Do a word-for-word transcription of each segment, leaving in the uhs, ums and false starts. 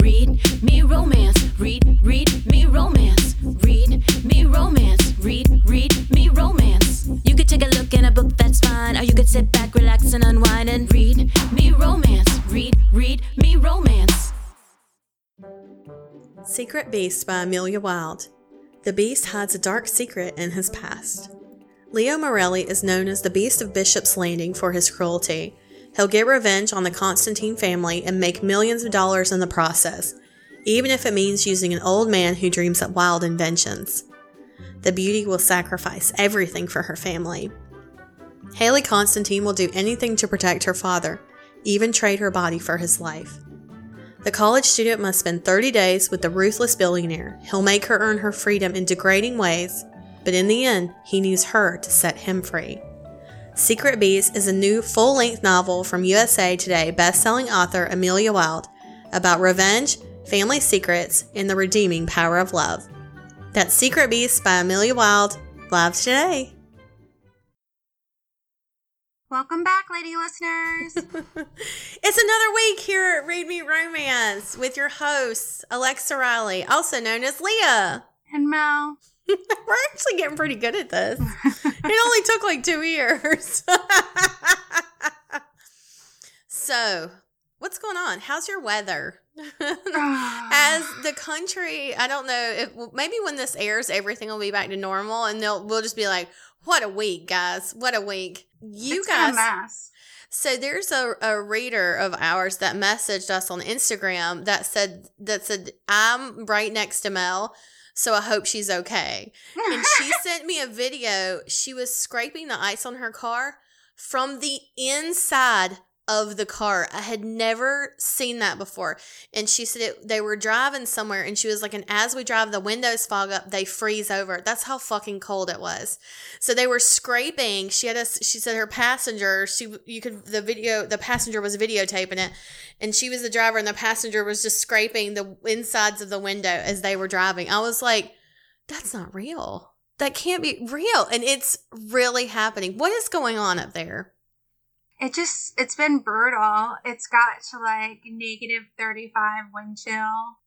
Read me romance. Read, read me romance. Read me romance. Read, read me romance. You could take a look in a book, that's fine. Or you could sit back, relax, and unwind and read me romance. Read, read me romance. Secret Beast by Amelia Wilde. The Beast hides a dark secret in his past. Leo Morelli is known as the Beast of Bishop's Landing for his cruelty. He'll get revenge on the Constantine family and make millions of dollars in the process, even if it means using an old man who dreams up wild inventions. The beauty will sacrifice everything for her family. Haley Constantine will do anything to protect her father, even trade her body for his life. The college student must spend thirty days with the ruthless billionaire. He'll make her earn her freedom in degrading ways, but in the end, he needs her to set him free. Secret Beast is a new full-length novel from U S A Today best-selling author Amelia Wilde about revenge, family secrets, and the redeeming power of love. That's Secret Beast by Amelia Wilde, live today. Welcome back, lady listeners. It's another week here at Read Me Romance with your hosts, Alexa Riley, also known as Leah. And Mel. We're actually getting pretty good at this. It only took like two years. So, what's going on? How's your weather? As the country, I don't know, if, maybe when this airs, everything will be back to normal and they'll we'll just be like, what a week, guys. What a week. You it's guys. Mass. So there's a, a reader of ours that messaged us on Instagram that said, that said, I'm right next to Mel, so I hope she's okay. And she sent me a video. She was scraping the ice on her car from the inside of the car. I had never seen that before. And she said it, they were driving somewhere and she was like, and as we drive, the windows fog up, they freeze over. That's how fucking cold it was. So they were scraping. She had a, she said her passenger, she, you could, the video, the passenger was videotaping it and she was the driver and the passenger was just scraping the insides of the window as they were driving. I was like, that's not real. That can't be real. And it's really happening. What is going on up there? It just, it's been brutal. It's got to like negative thirty-five wind chill.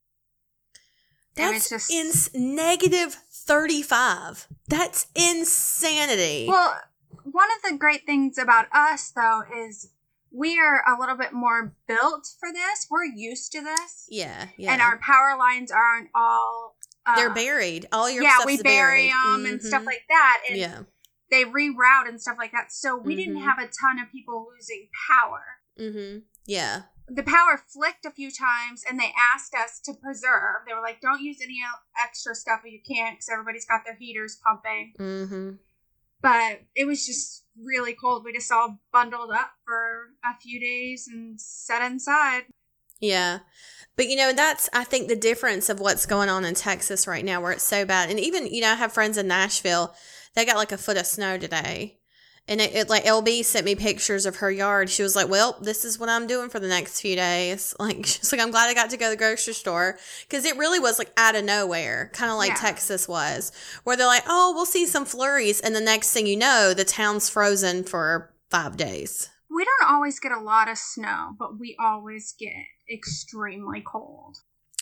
That's just ins- negative thirty-five. That's insanity. Well, one of the great things about us though is we're a little bit more built for this. We're used to this. Yeah. Yeah. And our power lines aren't all. Uh, They're buried. All your yeah, we bury buried. them mm-hmm. and stuff like that. And yeah. They reroute and stuff like that. So we mm-hmm. didn't have a ton of people losing power. Mm-hmm. Yeah. The power flicked a few times and they asked us to preserve. They were like, don't use any extra stuff if you can't because everybody's got their heaters pumping. Mm-hmm. But it was just really cold. We just all bundled up for a few days and sat inside. Yeah. But, you know, that's, I think, the difference of what's going on in Texas right now where it's so bad. And even, you know, I have friends in Nashville. They got like a foot of snow today. And it, it like L B sent me pictures of her yard. She was like, well, this is what I'm doing for the next few days. Like, she's like, I'm glad I got to go to the grocery store. Cause it really was like out of nowhere, kind of like yeah. Texas was, where they're like, oh, we'll see some flurries. And the next thing you know, the town's frozen for five days. We don't always get a lot of snow, but we always get extremely cold.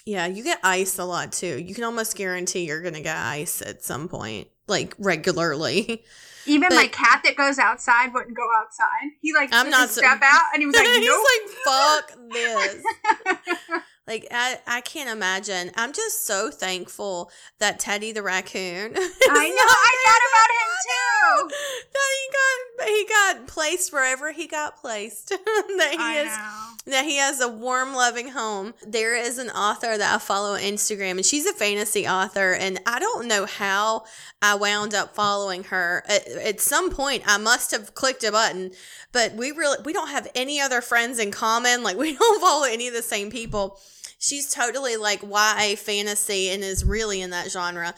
Yeah, you get ice a lot too. You can almost guarantee you're going to get ice at some point. Like regularly. Even but, my cat that goes outside wouldn't go outside. He like I'm not so, step out and he was like, nope. He's like, fuck this. Like I, I can't imagine. I'm just so thankful that Teddy the raccoon. I know. I thought about him too. That he got he got placed wherever he got placed. that he I is know. That he has a warm, loving home. There is an author that I follow on Instagram, and she's a fantasy author. And I don't know how I wound up following her. At, at some point, I must have clicked a button. But we really we don't have any other friends in common. Like we don't follow any of the same people. She's totally like Y A fantasy and is really in that genre.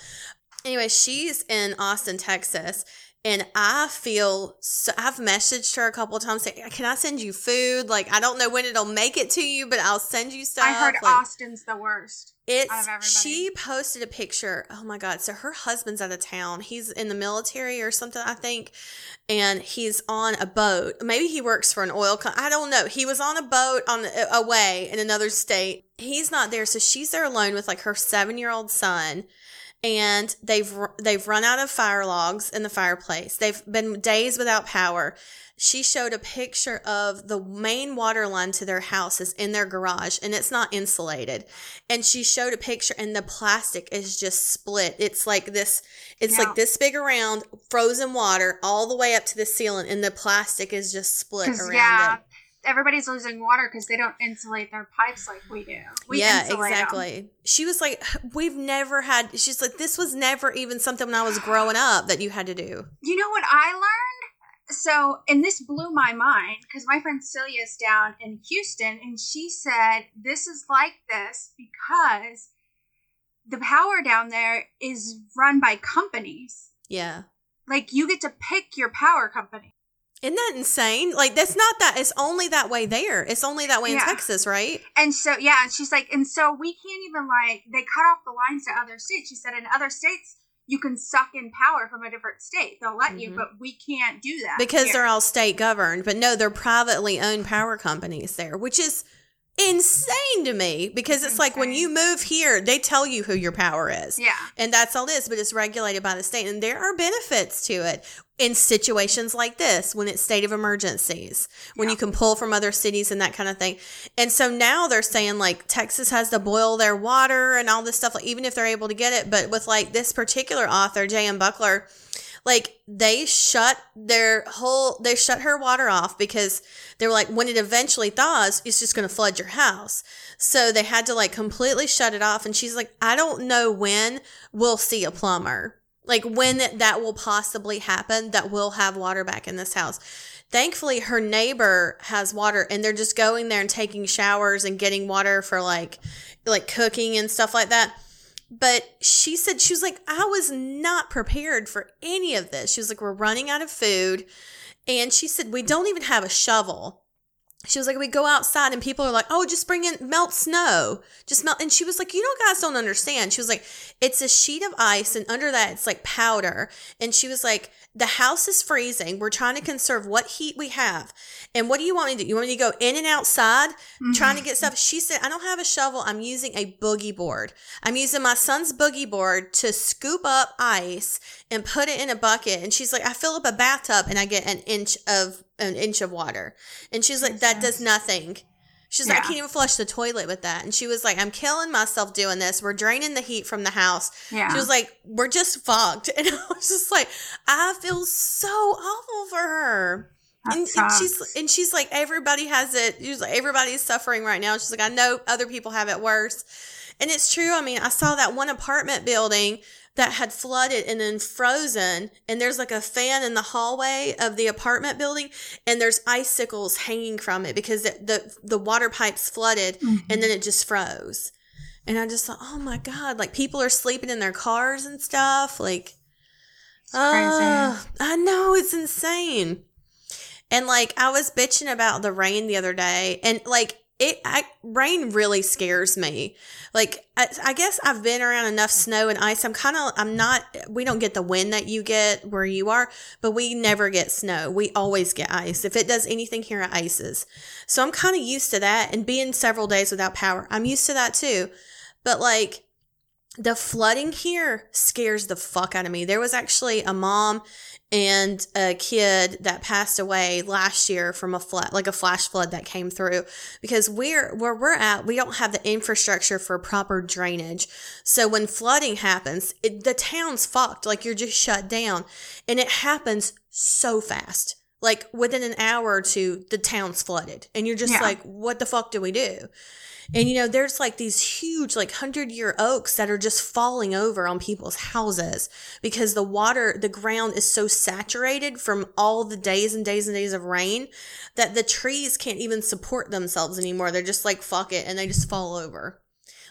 Anyway, she's in Austin, Texas, And I feel so, I've messaged her a couple of times saying, can I send you food? Like, I don't know when it'll make it to you, but I'll send you stuff. I heard like, Austin's the worst. It's, out of everybody. She posted a picture. Oh my God. So her husband's out of town. He's in the military or something, I think. And he's on a boat. Maybe he works for an oil company. I don't know. He was on a boat on away in another state. He's not there. So she's there alone with like her seven year old son. And they've they've run out of fire logs in the fireplace. They've been days without power. She showed a picture of the main water line to their house is in their garage, and it's not insulated. And she showed a picture, and the plastic is just split. It's like this. It's yeah. like this big around frozen water all the way up to the ceiling, and the plastic is just split around yeah. it. Everybody's losing water because they don't insulate their pipes like we do. We yeah, exactly. Them. She was like, we've never had, she's like, this was never even something when I was growing up that you had to do. You know what I learned? So, and this blew my mind because my friend Celia is down in Houston and she said, this is like this because the power down there is run by companies. Yeah. Like you get to pick your power company. Isn't that insane? Like, that's not that. It's only that way there. It's only that way in yeah. Texas, right? And so, yeah. And she's like, and so we can't even, like, they cut off the lines to other states. She said, in other states, you can suck in power from a different state. They'll let mm-hmm. you, but we can't do that. Because here. They're all state governed. But no, they're privately owned power companies there, which is insane to me because it's, it's like when you move here, they tell you who your power is. Yeah. And that's all it is, but it's regulated by the state. And there are benefits to it. In situations like this, when it's state of emergencies, when yeah. you can pull from other cities and that kind of thing. And so now they're saying like Texas has to boil their water and all this stuff, like, even if they're able to get it. But with like this particular author, J M. Buckler, like they shut their whole, they shut her water off because they were like, when it eventually thaws, it's just going to flood your house. So they had to like completely shut it off. And she's like, I don't know when we'll see a plumber. Like when that will possibly happen, that we'll have water back in this house. Thankfully, her neighbor has water and they're just going there and taking showers and getting water for like, like cooking and stuff like that. But she said, she was like, I was not prepared for any of this. She was like, we're running out of food. And she said, we don't even have a shovel. She was like, we go outside and people are like, oh, just bring in, melt snow. Just melt. And she was like, you know, guys don't understand. She was like, it's a sheet of ice and under that it's like powder. And she was like, the house is freezing. We're trying to conserve what heat we have. And what do you want me to do? You want me to go in and outside mm-hmm. trying to get stuff? She said, I don't have a shovel. I'm using a boogie board. I'm using my son's boogie board to scoop up ice and put it in a bucket. And she's like, I fill up a bathtub and I get an inch of an inch of water. And she's like, that does nothing. She's yeah. like, I can't even flush the toilet with that. And she was like, I'm killing myself doing this. We're draining the heat from the house. Yeah. She was like, we're just fogged. And I was just like, I feel so awful for her. And, and she's and she's like, everybody has it. She's like, everybody's suffering right now. She's like, I know other people have it worse. And it's true. I mean, I saw that one apartment building that had flooded and then frozen. And there's like a fan in the hallway of the apartment building. And there's icicles hanging from it because the the, the water pipes flooded mm-hmm. and then it just froze. And I just thought, oh my God, like people are sleeping in their cars and stuff. Like, oh, uh, I know, it's insane. And like, I was bitching about the rain the other day and like, It I, rain really scares me. Like, I, I guess I've been around enough snow and ice. I'm kind of, I'm not, we don't get the wind that you get where you are, but we never get snow. We always get ice. If it does anything here, it ices. So I'm kind of used to that. And being several days without power, I'm used to that too. But like, the flooding here scares the fuck out of me. There was actually a mom and a kid that passed away last year from a flood, like a flash flood that came through because we're, where we're at, we don't have the infrastructure for proper drainage. So when flooding happens, it, the town's fucked, like you're just shut down and it happens so fast. Like within an hour or two, the town's flooded and you're just yeah. like, what the fuck do we do? And, you know, there's like these huge, like hundred-year oaks that are just falling over on people's houses because the water, the ground is so saturated from all the days and days and days of rain that the trees can't even support themselves anymore. They're just like, fuck it, and they just fall over.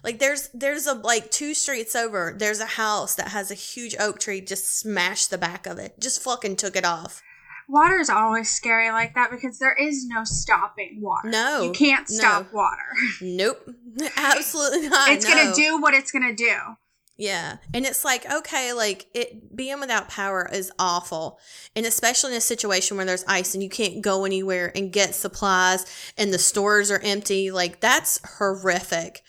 Like there's there's a like two streets over, there's a house that has a huge oak tree, just smashed the back of it. Just fucking took it off. Water is always scary like that because there is no stopping water. No. You can't stop no. water. Nope. Absolutely not. It's no. going to do what it's going to do. Yeah. And it's like, okay, like it being without power is awful. And especially in a situation where there's ice and you can't go anywhere and get supplies and the stores are empty. Like that's horrific.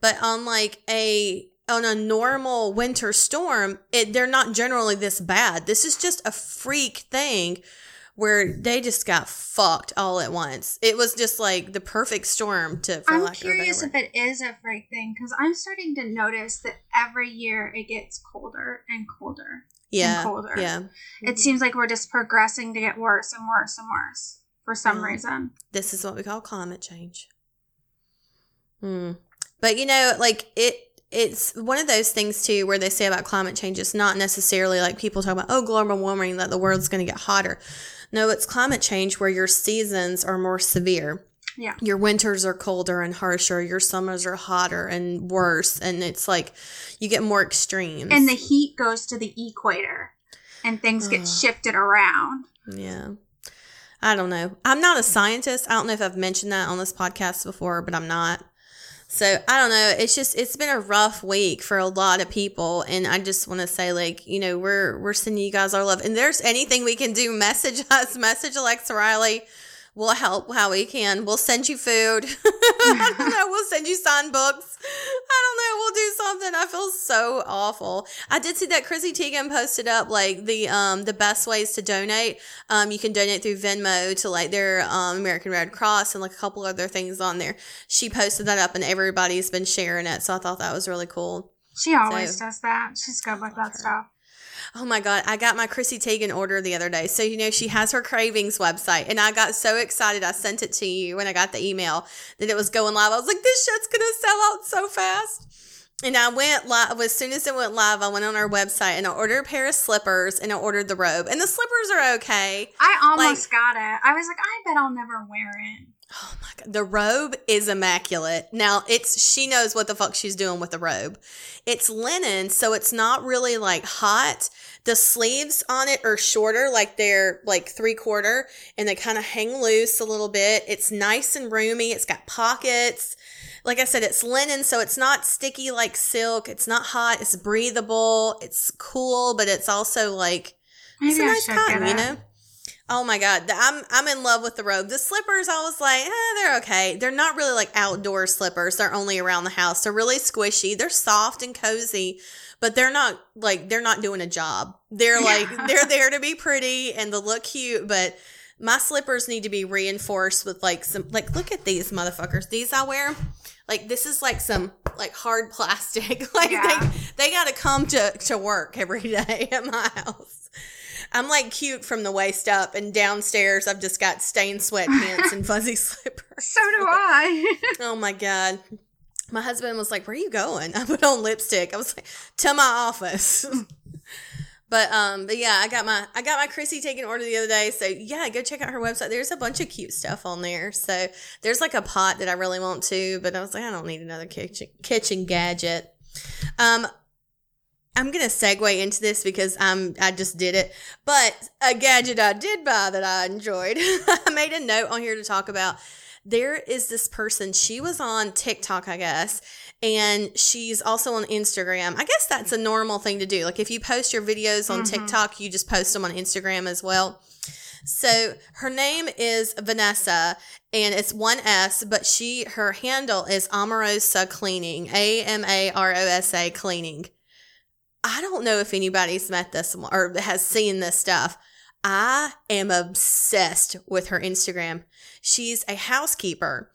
But on like a on a normal winter storm, it, they're not generally this bad. This is just a freak thing where they just got fucked all at once. It was just like the perfect storm to. For I'm lack curious of a better word. If it is a freak thing because I'm starting to notice that every year it gets colder and colder. Yeah, and colder. Yeah. Mm-hmm. It seems like we're just progressing to get worse and worse and worse for some mm. reason. This is what we call climate change. Hmm. But, you know, like, it it's one of those things, too, where they say about climate change, it's not necessarily like people talk about, oh, global warming, that the world's going to get hotter. No, it's climate change where your seasons are more severe. Yeah. Your winters are colder and harsher. Your summers are hotter and worse. And it's like you get more extremes. And the heat goes to the equator and things get uh, shifted around. Yeah. I don't know. I'm not a scientist. I don't know if I've mentioned that on this podcast before, but I'm not. So, I don't know. It's just, it's been a rough week for a lot of people. And I just want to say, like, you know, we're, we're sending you guys our love. And if there's anything we can do, message us, message Alexa Riley. We'll help how we can. We'll send you food. I don't know. We'll send you signed books. I don't know. We'll do something. I feel so awful. I did see that Chrissy Teigen posted up like the um the best ways to donate. Um, you can donate through Venmo to like their um American Red Cross and like a couple other things on there. She posted that up and everybody's been sharing it. So I thought that was really cool. She always so, does that. She's good with that her. stuff. Oh my God, I got my Chrissy Teigen order the other day. So, you know, she has her Cravings website and I got so excited. I sent it to you when I got the email that it was going live. I was like, this shit's going to sell out so fast. And I went live, as soon as it went live, I went on our website and I ordered a pair of slippers and I ordered the robe. And the slippers are okay. I almost like, got it. I was like, I bet I'll never wear it. Oh my God. The robe is immaculate. Now it's, she knows what the fuck she's doing with the robe. It's linen. So it's not really like hot. The sleeves on it are shorter, like they're like three quarter and they kind of hang loose a little bit. It's nice and roomy. It's got pockets. Like I said, it's linen. So it's not sticky like silk. It's not hot. It's breathable. It's cool, but it's also like, maybe it's a nice cotton, you know? Oh my God, I'm I'm in love with the robe. The slippers, I was like, eh, they're okay. They're not really like outdoor slippers. They're only around the house. They're really squishy. They're soft and cozy, but they're not like they're not doing a job. They're like yeah. they're there to be pretty and to look cute, but my slippers need to be reinforced with like some like look at these motherfuckers. These I wear. Like this is like some like hard plastic. like yeah. they they got to come to to work every day at my house. I'm like cute from the waist up, and downstairs I've just got stained sweatpants and fuzzy slippers. So do I. Oh my God. My husband was like, where are you going? I put on lipstick. I was like, to my office. But um, but yeah, I got my I got my Chrissy Teigen order the other day. So yeah, go check out her website. There's a bunch of cute stuff on there. So there's like a pot that I really want to, but I was like, I don't need another kitchen kitchen gadget. Um I'm going to segue into this because I'm, I just did it, but a gadget I did buy that I enjoyed. I made a note on here to talk about. There is this person. She was on TikTok, I guess, and she's also on Instagram. I guess that's a normal thing to do. Like if you post your videos on mm-hmm. TikTok, you just post them on Instagram as well. So her name is Vanessa and it's one S, but she, her handle is Amorosa Cleaning, A M A R O S A Cleaning. I don't know if anybody's met this or has seen this stuff. I am obsessed with her Instagram. She's a housekeeper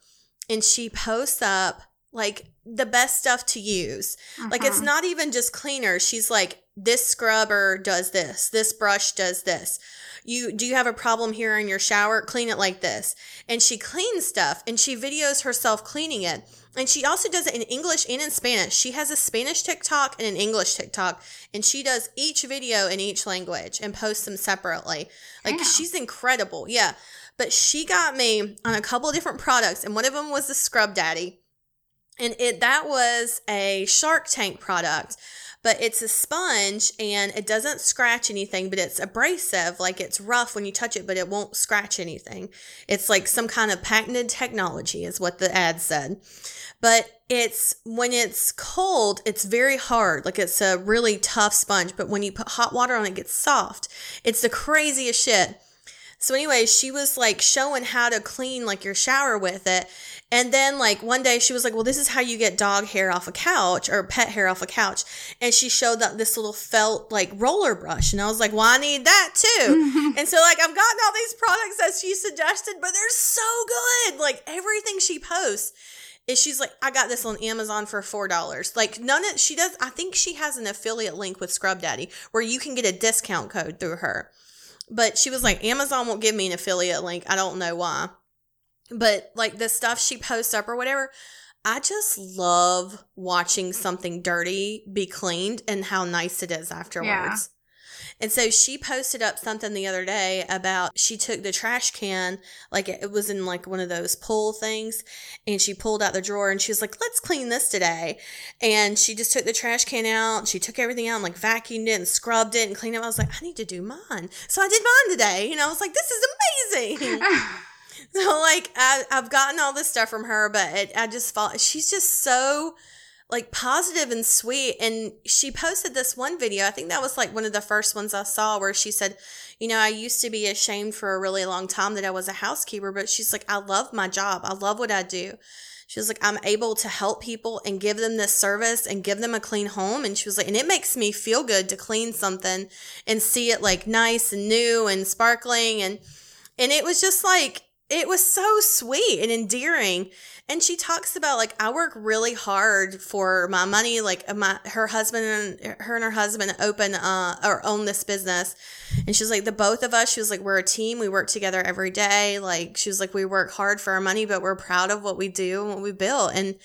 and she posts up like the best stuff to use. Uh-huh. Like it's not even just cleaners. She's like, this scrubber does this. This brush does this. You, do you have a problem here in your shower? Clean it like this. And she cleans stuff and she videos herself cleaning it. And she also does it in English and in Spanish. She has a Spanish TikTok and an English TikTok. And she does each video in each language and posts them separately. Like, yeah. She's incredible. Yeah. But she got me on a couple of different products. And one of them was the Scrub Daddy. And it that was a Shark Tank product, but it's a sponge and it doesn't scratch anything, but it's abrasive. Like, it's rough when you touch it, but it won't scratch anything. It's like some kind of patented technology is what the ad said. But it's, when it's cold, it's very hard. Like, it's a really tough sponge, but when you put hot water on it, it gets soft. It's the craziest shit. So anyway, she was like showing how to clean like your shower with it. And then like one day she was like, well, this is how you get dog hair off a couch or pet hair off a couch. And she showed that this little felt like roller brush. And I was like, well, I need that too. And so like, I've gotten all these products that she suggested, but they're so good. Like, everything she posts is she's like, I got this on Amazon for four dollars. Like, none of, she does, I think she has an affiliate link with Scrub Daddy where you can get a discount code through her. But she was like, Amazon won't give me an affiliate link. I don't know why. But like the stuff she posts up or whatever, I just love watching something dirty be cleaned and how nice it is afterwards. Yeah. And so she posted up something the other day about, she took the trash can, like it was in like one of those pull things, and she pulled out the drawer and she was like, let's clean this today. And she just took the trash can out. She took everything out and like vacuumed it and scrubbed it and cleaned it. I was like, I need to do mine. So I did mine today. And I was like, this is amazing. So like I, I've gotten all this stuff from her, but it, I just thought she's just so like positive and sweet. And she posted this one video. I think that was like one of the first ones I saw where she said, you know, I used to be ashamed for a really long time that I was a housekeeper, but she's like, I love my job. I love what I do. She was like, I'm able to help people and give them this service and give them a clean home. And she was like, and it makes me feel good to clean something and see it like nice and new and sparkling. And, and it was just like, it was so sweet and endearing. And she talks about, like, I work really hard for my money. Like, my her husband and her and her husband open uh, or own this business. And she's like, the both of us, she was like, we're a team. We work together every day. Like, she was like, we work hard for our money, but we're proud of what we do and what we build. And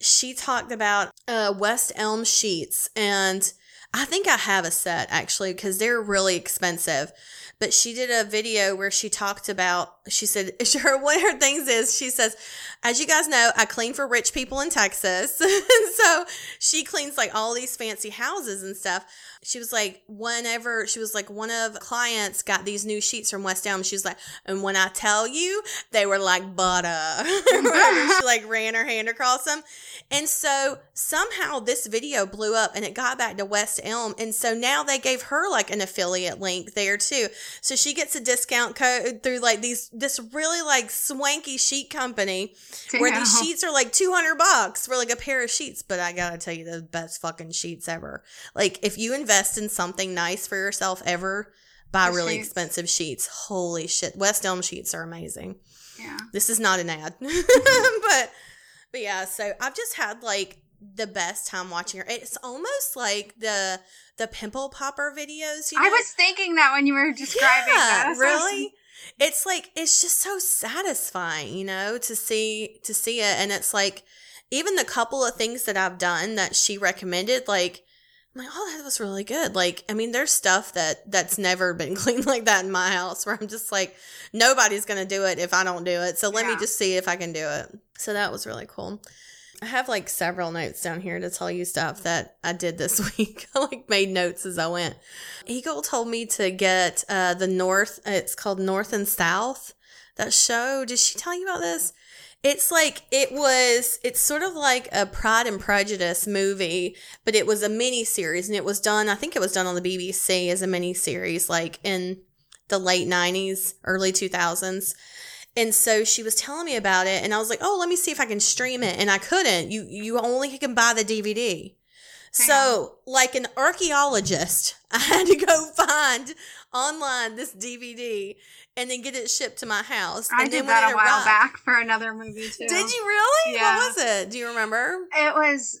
she talked about uh, West Elm sheets. And I think I have a set, actually, because they're really expensive. But she did a video where she talked about, she said, sure, one of her things is, she says, as you guys know, I clean for rich people in Texas. So she cleans like all these fancy houses and stuff. She was like, whenever, she was like, one of clients got these new sheets from West Elm. She was like, and when I tell you, they were like butter. She like ran her hand across them. And so somehow this video blew up and it got back to West Elm. And so now they gave her like an affiliate link there too. So she gets a discount code through like these, this really like swanky sheet company. Damn. Where these sheets are like two hundred bucks for like a pair of sheets. But I gotta tell you, the best fucking sheets ever. Like, if you invest in something nice for yourself ever, buy the really sheets. Expensive sheets. Holy shit. West Elm sheets are amazing. Yeah. This is not an ad. but, but yeah, so I've just had like the best time watching her. It's almost like the the pimple popper videos, you know? I was thinking that when you were describing yeah, that. Really? Awesome. It's like, it's just so satisfying, you know, to see to see it. And it's like, even the couple of things that I've done that she recommended, like, I'm like, oh, that was really good. Like, I mean, there's stuff that that's never been cleaned like that in my house where I'm just like, nobody's going to do it if I don't do it. So let yeah. me just see if I can do it. So that was really cool. I have like several notes down here to tell you stuff that I did this week. I like made notes as I went. Eagle told me to get uh, the North. It's called North and South. That show. Did she tell you about this? It's like, it was, it's sort of like a Pride and Prejudice movie, but it was a mini series, and it was done, I think it was done on the B B C as a mini series, like in the late nineties, early two thousands. And so she was telling me about it, and I was like, oh, let me see if I can stream it. And I couldn't. You, you only can buy the D V D. Damn. So like an archaeologist, I had to go find online this D V D and then get it shipped to my house. I and did then that a while arrived, back for another movie too. Did you really? Yeah. What was it? Do you remember? It was,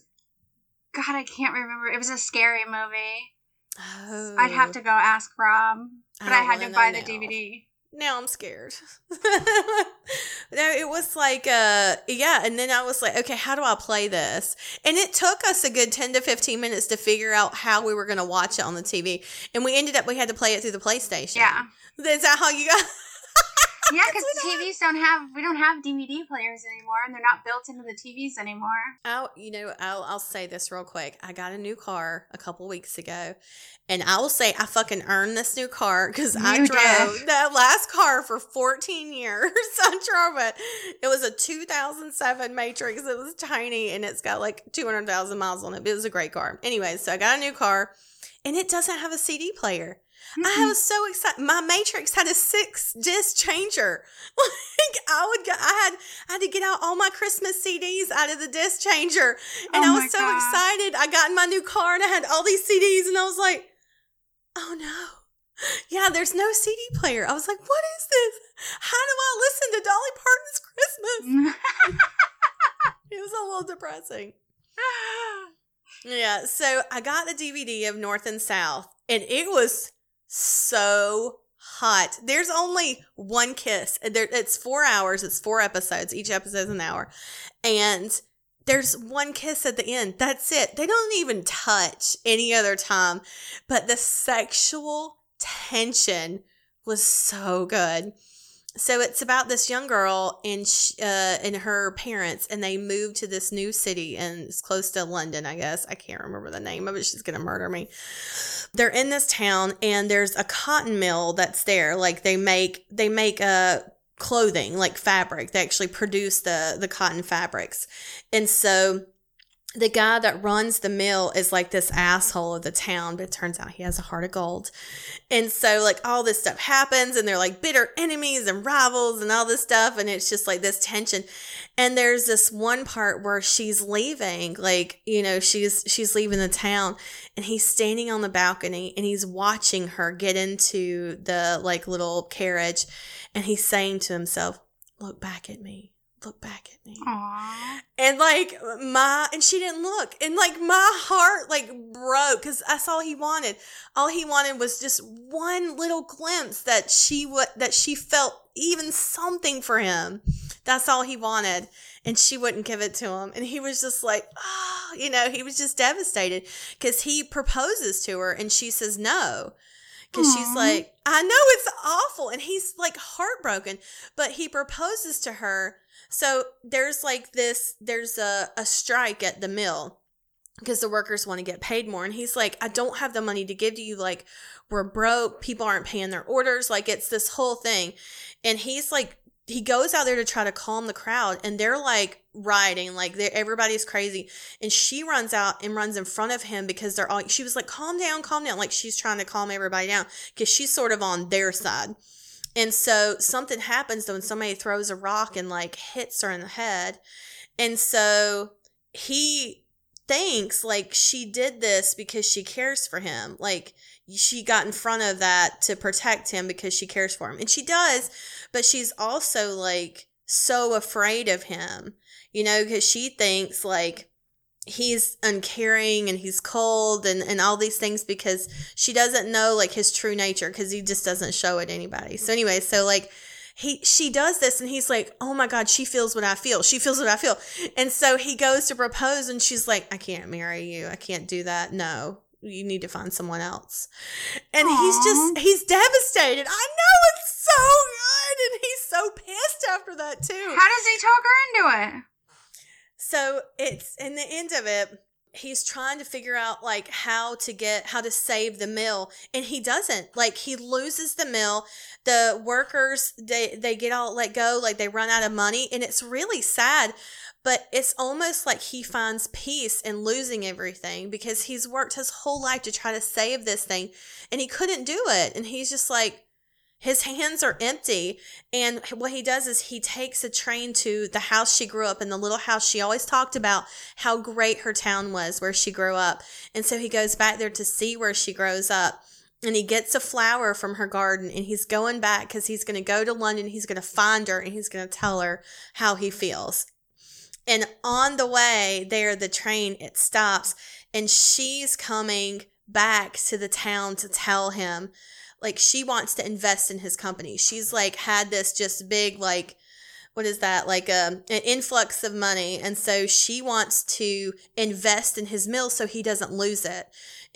God, I can't remember. It was a scary movie. Oh. I'd have to go ask Rob, but I, I had to buy the now. D V D. Now I'm scared. No, it was like, uh, yeah. And then I was like, okay, how do I play this? And it took us a good ten to fifteen minutes to figure out how we were going to watch it on the T V. And we ended up, we had to play it through the PlayStation. Yeah. Is that how you got Yeah, because the T Vs don't have we don't have D V D players anymore, and they're not built into the T Vs anymore. Oh, you know, I'll I'll say this real quick. I got a new car a couple weeks ago, and I will say I fucking earned this new car because I drove that last car for fourteen years. I drove it. It was a two thousand seven Matrix. It was tiny, and it's got like two hundred thousand miles on it. But it was a great car. Anyway, so I got a new car, and it doesn't have a C D player. Mm-hmm. I was so excited. My Matrix had a six disc changer. Like I would go, I had, I had to get out all my Christmas C Ds out of the disc changer, and oh I was so God. excited. I got in my new car and I had all these C Ds, and I was like, "Oh no, yeah, there's no C D player." I was like, "What is this? How do I listen to Dolly Parton's Christmas?" It was a little depressing. Yeah, so I got the D V D of North and South, and it was so hot. There's only one kiss. There, it's four hours. It's four episodes. Each episode's an hour. And there's one kiss at the end. That's it. They don't even touch any other time. But the sexual tension was so good. So it's about this young girl and she, uh, and her parents, and they move to this new city, and it's close to London, I guess. I can't remember the name of it. She's going to murder me. They're in this town, and there's a cotton mill that's there. Like they make they make uh, clothing, like fabric. They actually produce the the cotton fabrics. And so the guy that runs the mill is like this asshole of the town, but it turns out he has a heart of gold. And so like all this stuff happens, and they're like bitter enemies and rivals and all this stuff. And it's just like this tension. And there's this one part where she's leaving, like, you know, she's, she's leaving the town, and he's standing on the balcony, and he's watching her get into the like little carriage. And he's saying to himself, "Look back at me. Look back at me." Aww. And like my, and she didn't look, and like my heart like broke, because that's all he wanted. All he wanted was just one little glimpse that she would, that she felt even something for him. That's all he wanted. And she wouldn't give it to him. And he was just like, oh, you know, he was just devastated, because he proposes to her and she says no. Because she's like, I know it's awful. And he's like heartbroken, but he proposes to her. So there's like this, there's a, a strike at the mill because the workers want to get paid more. And he's like, I don't have the money to give to you. Like, we're broke. People aren't paying their orders. Like, it's this whole thing. And he's like, he goes out there to try to calm the crowd, and they're like rioting, like everybody's crazy. And she runs out and runs in front of him, because they're all, she was like, calm down, calm down. Like, she's trying to calm everybody down because she's sort of on their side. And so something happens when somebody throws a rock and like hits her in the head. And so he thinks like she did this because she cares for him. Like, she got in front of that to protect him because she cares for him. And she does, but she's also like so afraid of him, you know, because she thinks like he's uncaring and he's cold and, and all these things, because she doesn't know like his true nature, because he just doesn't show it to anybody. So anyway, so like he, she does this, and he's like, oh my God, she feels what I feel. She feels what I feel. And so he goes to propose, and she's like, I can't marry you. I can't do that. No. You need to find someone else. And Aww. he's just, he's devastated. I know, it's so good. And he's so pissed after that too. How does he talk her into it? So it's in the end of it, he's trying to figure out like how to get, how to save the mill. And he doesn't, like he loses the mill. The workers, they, they get all let go. Like they run out of money, and it's really sad. But it's almost like he finds peace in losing everything, because he's worked his whole life to try to save this thing, and he couldn't do it. And he's just like, his hands are empty. And what he does is he takes a train to the house she grew up in, the little house she always talked about how great her town was where she grew up. And so he goes back there to see where she grows up. And he gets a flower from her garden, and he's going back because he's going to go to London. He's going to find her, and he's going to tell her how he feels. And on the way there, the train, it stops, and she's coming back to the town to tell him, like, she wants to invest in his company. She's like had this just big, like, what is that? Like a, an influx of money. And so she wants to invest in his mill so he doesn't lose it.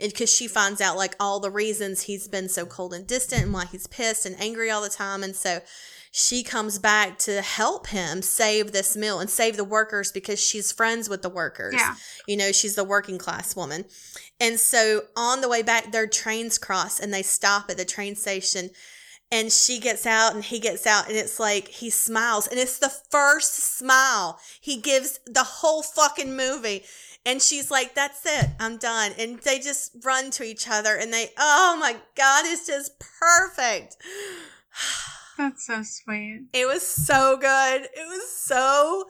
Because she finds out like all the reasons he's been so cold and distant, and why he's pissed and angry all the time. And so she comes back to help him save this mill and save the workers because she's friends with the workers. Yeah. You know, she's the working class woman. And so on the way back, their trains cross and they stop at the train station. And she gets out and he gets out and it's like he smiles. And it's the first smile he gives the whole fucking movie. And she's like, that's it. I'm done. And they just run to each other and they, oh my God, it's just perfect. That's so sweet. It was so good. It was so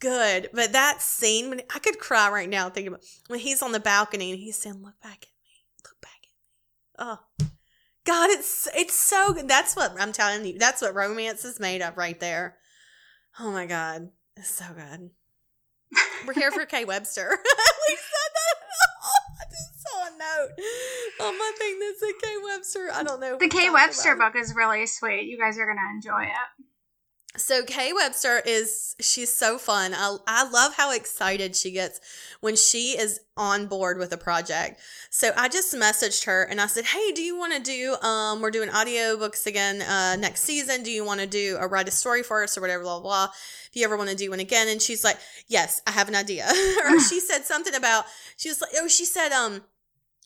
good. But that scene, when I could cry right now thinking about when he's on the balcony and he's saying, look back at me. Look back at me. Oh. God, it's it's so good. That's what I'm telling you. That's what romance is made of right there. Oh, my God. It's so good. We're here for Kay Webster. We said that. I just saw a note on my thing that said Kay Webster. I don't know. The Kay Webster about. book is really sweet. You guys are going to enjoy it. So Kay Webster is, she's so fun. I, I love how excited she gets when she is on board with a project. So I just messaged her and I said, hey, do you want to do, um, we're doing audiobooks again uh, next season. Do you want to do a write a story for us or whatever, blah, blah, blah. If you ever want to do one again. And she's like, yes, I have an idea. Or she said something about, she was like, oh, she said, um,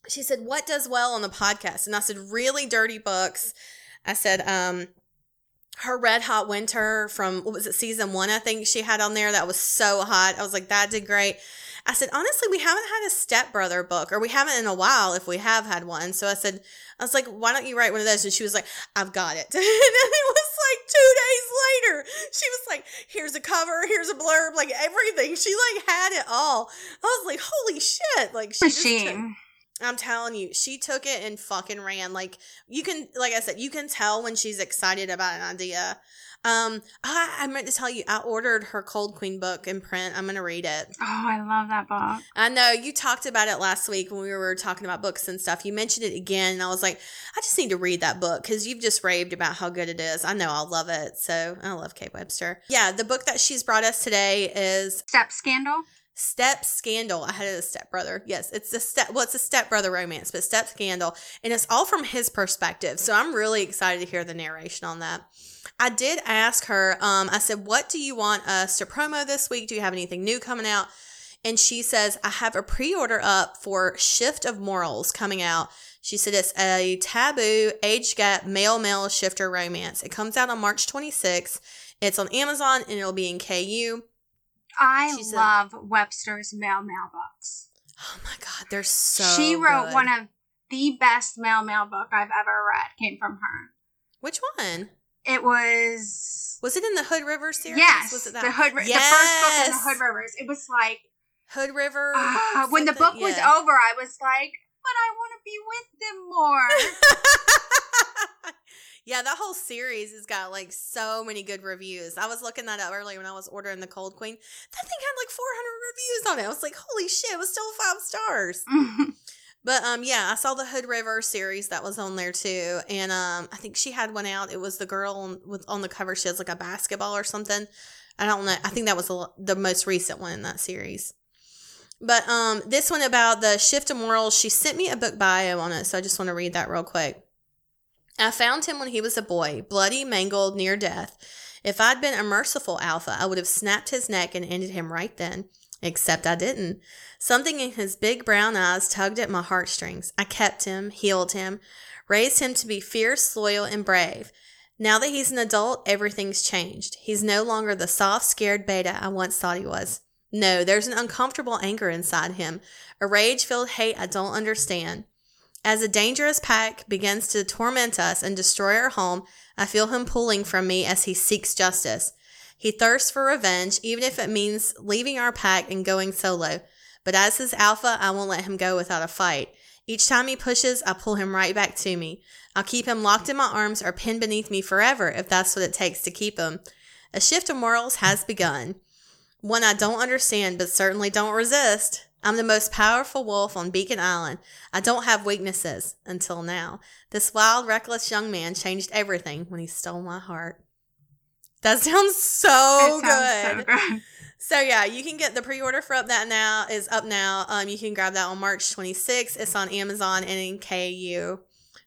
she said, what does well on the podcast? And I said, really dirty books. I said, um, her Red Hot Winter from, what was it, season one, I think she had on there. That was so hot. I was like, that did great. I said, honestly, we haven't had a stepbrother book, or we haven't in a while if we have had one. So I said, I was like, why don't you write one of those? And she was like, I've got it. And then it was like two days later, she was like, here's a cover, here's a blurb, like everything. She like had it all. I was like, holy shit. Like she Machine. Just took, I'm telling you, she took it and fucking ran. Like you can, like I said, you can tell when she's excited about an idea. Um, I, I meant to tell you, I ordered her Cold Queen book in print. I'm going to read it. Oh, I love that book. I know. You talked about it last week when we were talking about books and stuff. You mentioned it again, and I was like, I just need to read that book because you've just raved about how good it is. I know I'll love it. So I love Kay Webster. Yeah, the book that she's brought us today is Step Scandal. Step Scandal. I had it as stepbrother. Yes, it's a step. Well, it's a stepbrother romance, but Step Scandal. And it's all from his perspective. So I'm really excited to hear the narration on that. I did ask her, um, I said, what do you want us to promo this week? Do you have anything new coming out? And she says, I have a pre-order up for Shift of Morals coming out. She said, it's a taboo, age gap, male-male shifter romance. It comes out on March twenty-sixth. It's on Amazon and it'll be in K U. I she love said, Webster's male-male books. Oh my God, they're so She wrote good. One of the best male-male book I've ever read came from her. Which one? It was... Was it in the Hood River series? Yes. Was it that? The, Hood, yes. The first book in the Hood Rivers. It was like... Hood River... Uh, when the book yeah. was over, I was like, but I want to be with them more. Yeah, that whole series has got like so many good reviews. I was looking that up earlier when I was ordering the Cold Queen. That thing had like four hundred reviews on it. I was like, holy shit, it was still five stars. Mm-hmm. But, um, yeah, I saw the Hood River series that was on there, too. And um, I think she had one out. It was the girl on, with, on the cover. She has, like, a basketball or something. I don't know. I think that was a, the most recent one in that series. But um, this one about the shift of morals, she sent me a book bio on it. So I just want to read that real quick. I found him when he was a boy, bloody, mangled, near death. If I'd been a merciful alpha, I would have snapped his neck and ended him right then. Except I didn't. Something in his big brown eyes tugged at my heartstrings. I kept him, healed him, raised him to be fierce, loyal, and brave. Now that he's an adult, everything's changed. He's no longer the soft, scared beta I once thought he was. No, there's an uncomfortable anger inside him, a rage-filled hate I don't understand. As a dangerous pack begins to torment us and destroy our home, I feel him pulling from me as he seeks justice. He thirsts for revenge, even if it means leaving our pack and going solo. But as his alpha, I won't let him go without a fight. Each time he pushes, I pull him right back to me. I'll keep him locked in my arms or pinned beneath me forever if that's what it takes to keep him. A shift of morals has begun. One I don't understand, but certainly don't resist. I'm the most powerful wolf on Beacon Island. I don't have weaknesses until now. This wild, reckless young man changed everything when he stole my heart. That sounds so sounds good. So, good. So yeah, you can get the pre-order for up that now is up now. Um, you can grab that on March twenty-sixth. It's on Amazon and in K U.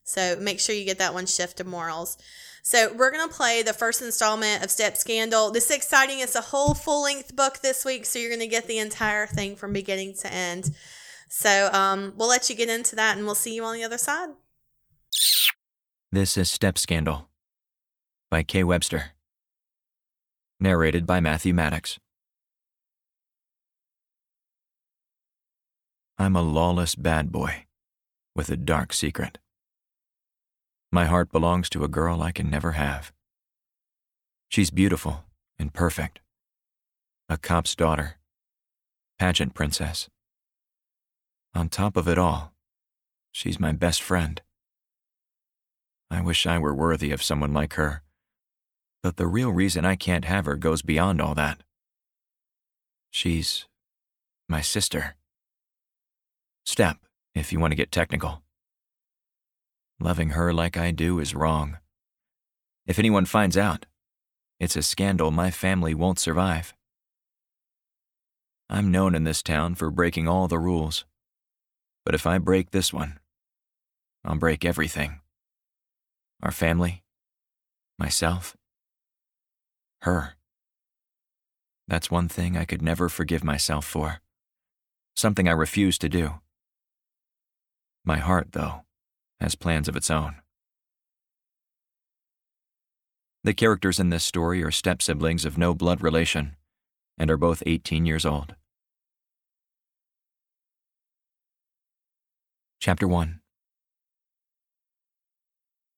So make sure you get that one, Shift of Morals. So we're going to play the first installment of Step Scandal. This is exciting. It's a whole full-length book this week, so you're going to get the entire thing from beginning to end. So um, we'll let you get into that, and we'll see you on the other side. This is Step Scandal by Kay Webster. Narrated by Matthew Maddox. I'm a lawless bad boy with a dark secret. My heart belongs to a girl I can never have. She's beautiful and perfect. A cop's daughter. Pageant princess. On top of it all, she's my best friend. I wish I were worthy of someone like her, but the real reason I can't have her goes beyond all that. She's my sister. Step, if you want to get technical. Loving her like I do is wrong. If anyone finds out, it's a scandal my family won't survive. I'm known in this town for breaking all the rules, but if I break this one, I'll break everything. Our family, myself, her. That's one thing I could never forgive myself for, something I refuse to do. My heart, though, has plans of its own. The characters in this story are step-siblings of no blood relation and are both eighteen years old. Chapter one.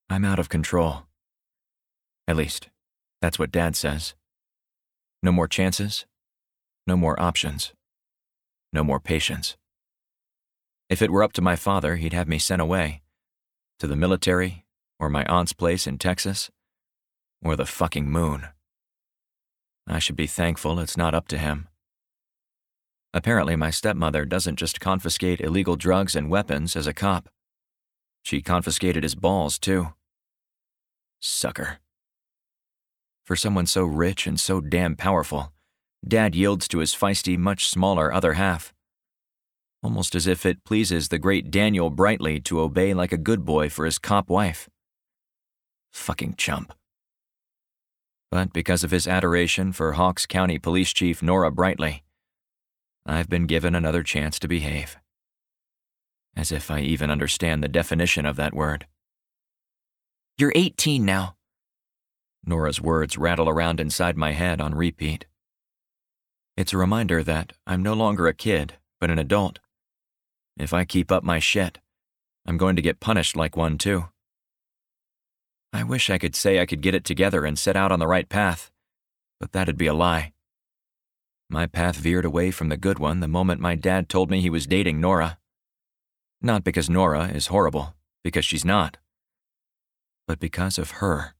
I'm out of control. At least, that's what Dad says. No more chances, no more options, no more patience. If it were up to my father, he'd have me sent away. To the military, or my aunt's place in Texas, or the fucking moon. I should be thankful it's not up to him. Apparently, my stepmother doesn't just confiscate illegal drugs and weapons as a cop. She confiscated his balls, too. Sucker. For someone so rich and so damn powerful, Dad yields to his feisty, much smaller other half. Almost as if it pleases the great Daniel Brightly to obey like a good boy for his cop wife. Fucking chump. But because of his adoration for Hawks County Police Chief Nora Brightly, I've been given another chance to behave. As if I even understand the definition of that word. You're eighteen now. Nora's words rattle around inside my head on repeat. It's a reminder that I'm no longer a kid, but an adult. If I keep up my shit, I'm going to get punished like one too. I wish I could say I could get it together and set out on the right path, but that'd be a lie. My path veered away from the good one the moment my dad told me he was dating Nora. Not because Nora is horrible, because she's not, but because of her.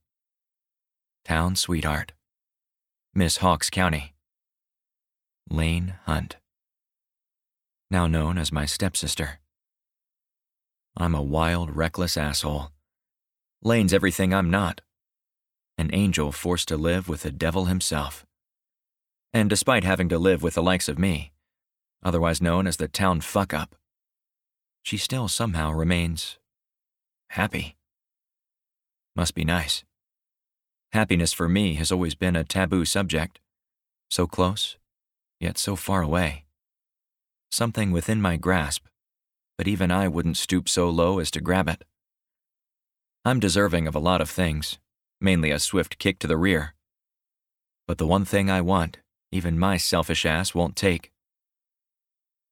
Town sweetheart. Miss Hawks County. Lane Hunt. Now known as my stepsister. I'm a wild, reckless asshole. Lane's everything I'm not. An angel forced to live with the devil himself. And despite having to live with the likes of me, otherwise known as the town fuck-up, she still somehow remains happy. Must be nice. Happiness for me has always been a taboo subject. So close, yet so far away. Something within my grasp, but even I wouldn't stoop so low as to grab it. I'm deserving of a lot of things, mainly a swift kick to the rear. But the one thing I want, even my selfish ass won't take.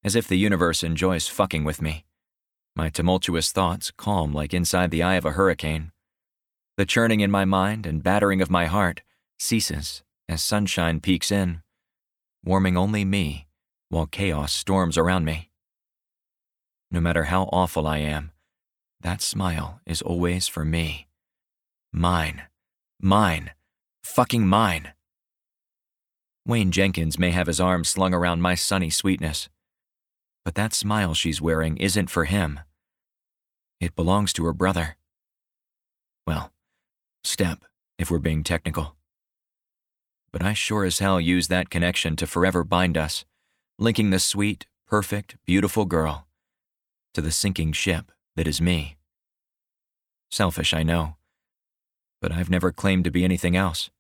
As if the universe enjoys fucking with me, my tumultuous thoughts calm like inside the eye of a hurricane. The churning in my mind and battering of my heart ceases as sunshine peeks in, warming only me, while chaos storms around me. No matter how awful I am, that smile is always for me. Mine. Mine. Fucking mine. Wayne Jenkins may have his arms slung around my sunny sweetness, but that smile she's wearing isn't for him. It belongs to her brother. Well, Step, if we're being technical. But I sure as hell use that connection to forever bind us, linking the sweet, perfect, beautiful girl to the sinking ship that is me. Selfish, I know, but I've never claimed to be anything else.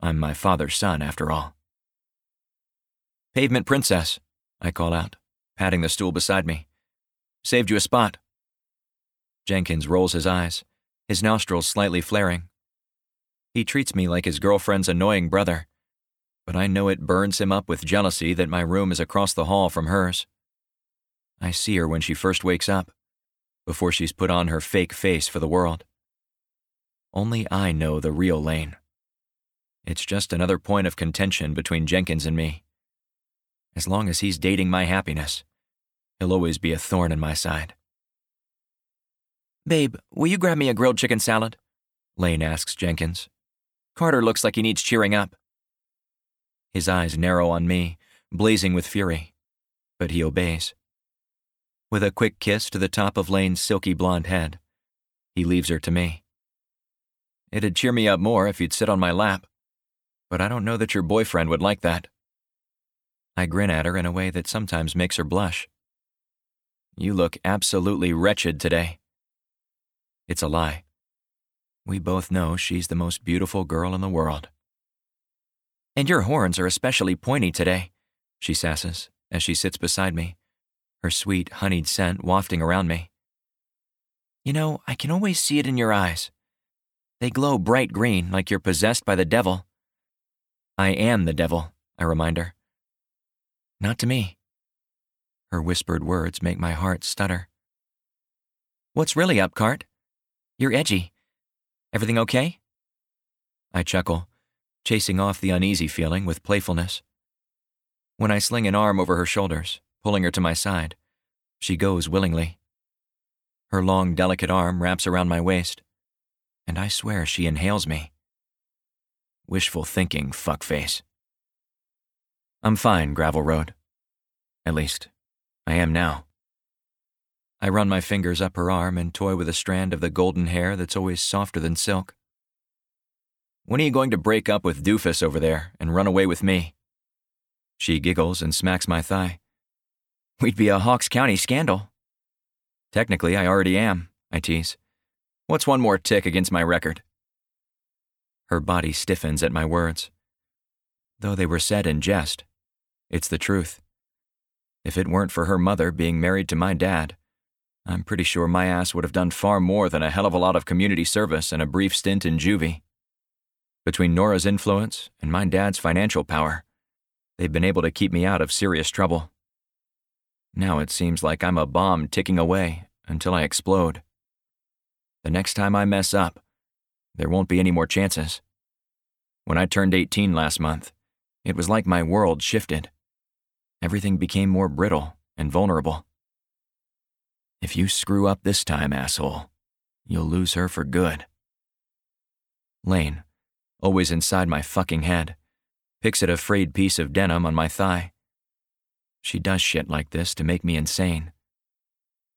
I'm my father's son, after all. Pavement Princess, I called out, patting the stool beside me. Saved you a spot. Jenkins rolls his eyes, his nostrils slightly flaring. He treats me like his girlfriend's annoying brother, but I know it burns him up with jealousy that my room is across the hall from hers. I see her when she first wakes up, before she's put on her fake face for the world. Only I know the real Lane. It's just another point of contention between Jenkins and me. As long as he's dating my happiness, he'll always be a thorn in my side. Babe, will you grab me a grilled chicken salad? Lane asks Jenkins. Carter looks like he needs cheering up. His eyes narrow on me, blazing with fury, but he obeys. With a quick kiss to the top of Lane's silky blonde head, he leaves her to me. It'd cheer me up more if you'd sit on my lap, but I don't know that your boyfriend would like that. I grin at her in a way that sometimes makes her blush. You look absolutely wretched today. It's a lie. We both know she's the most beautiful girl in the world. And your horns are especially pointy today, she sasses as she sits beside me, her sweet, honeyed scent wafting around me. You know, I can always see it in your eyes. They glow bright green like you're possessed by the devil. I am the devil, I remind her. Not to me. Her whispered words make my heart stutter. What's really up, Cart? You're edgy. Everything okay? I chuckle, chasing off the uneasy feeling with playfulness. When I sling an arm over her shoulders, pulling her to my side, she goes willingly. Her long, delicate arm wraps around my waist, and I swear she inhales me. Wishful thinking, fuckface. I'm fine, Gravel Road. At least, I am now. I run my fingers up her arm and toy with a strand of the golden hair that's always softer than silk. When are you going to break up with Doofus over there and run away with me? She giggles and smacks my thigh. We'd be a Hawks County scandal. Technically, I already am, I tease. What's one more tick against my record? Her body stiffens at my words. Though they were said in jest, it's the truth. If it weren't for her mother being married to my dad, I'm pretty sure my ass would have done far more than a hell of a lot of community service and a brief stint in juvie. Between Nora's influence and my dad's financial power, they've been able to keep me out of serious trouble. Now it seems like I'm a bomb ticking away until I explode. The next time I mess up, there won't be any more chances. When I turned eighteen last month, it was like my world shifted. Everything became more brittle and vulnerable. If you screw up this time, asshole, you'll lose her for good. Lane, always inside my fucking head, picks at a frayed piece of denim on my thigh. She does shit like this to make me insane.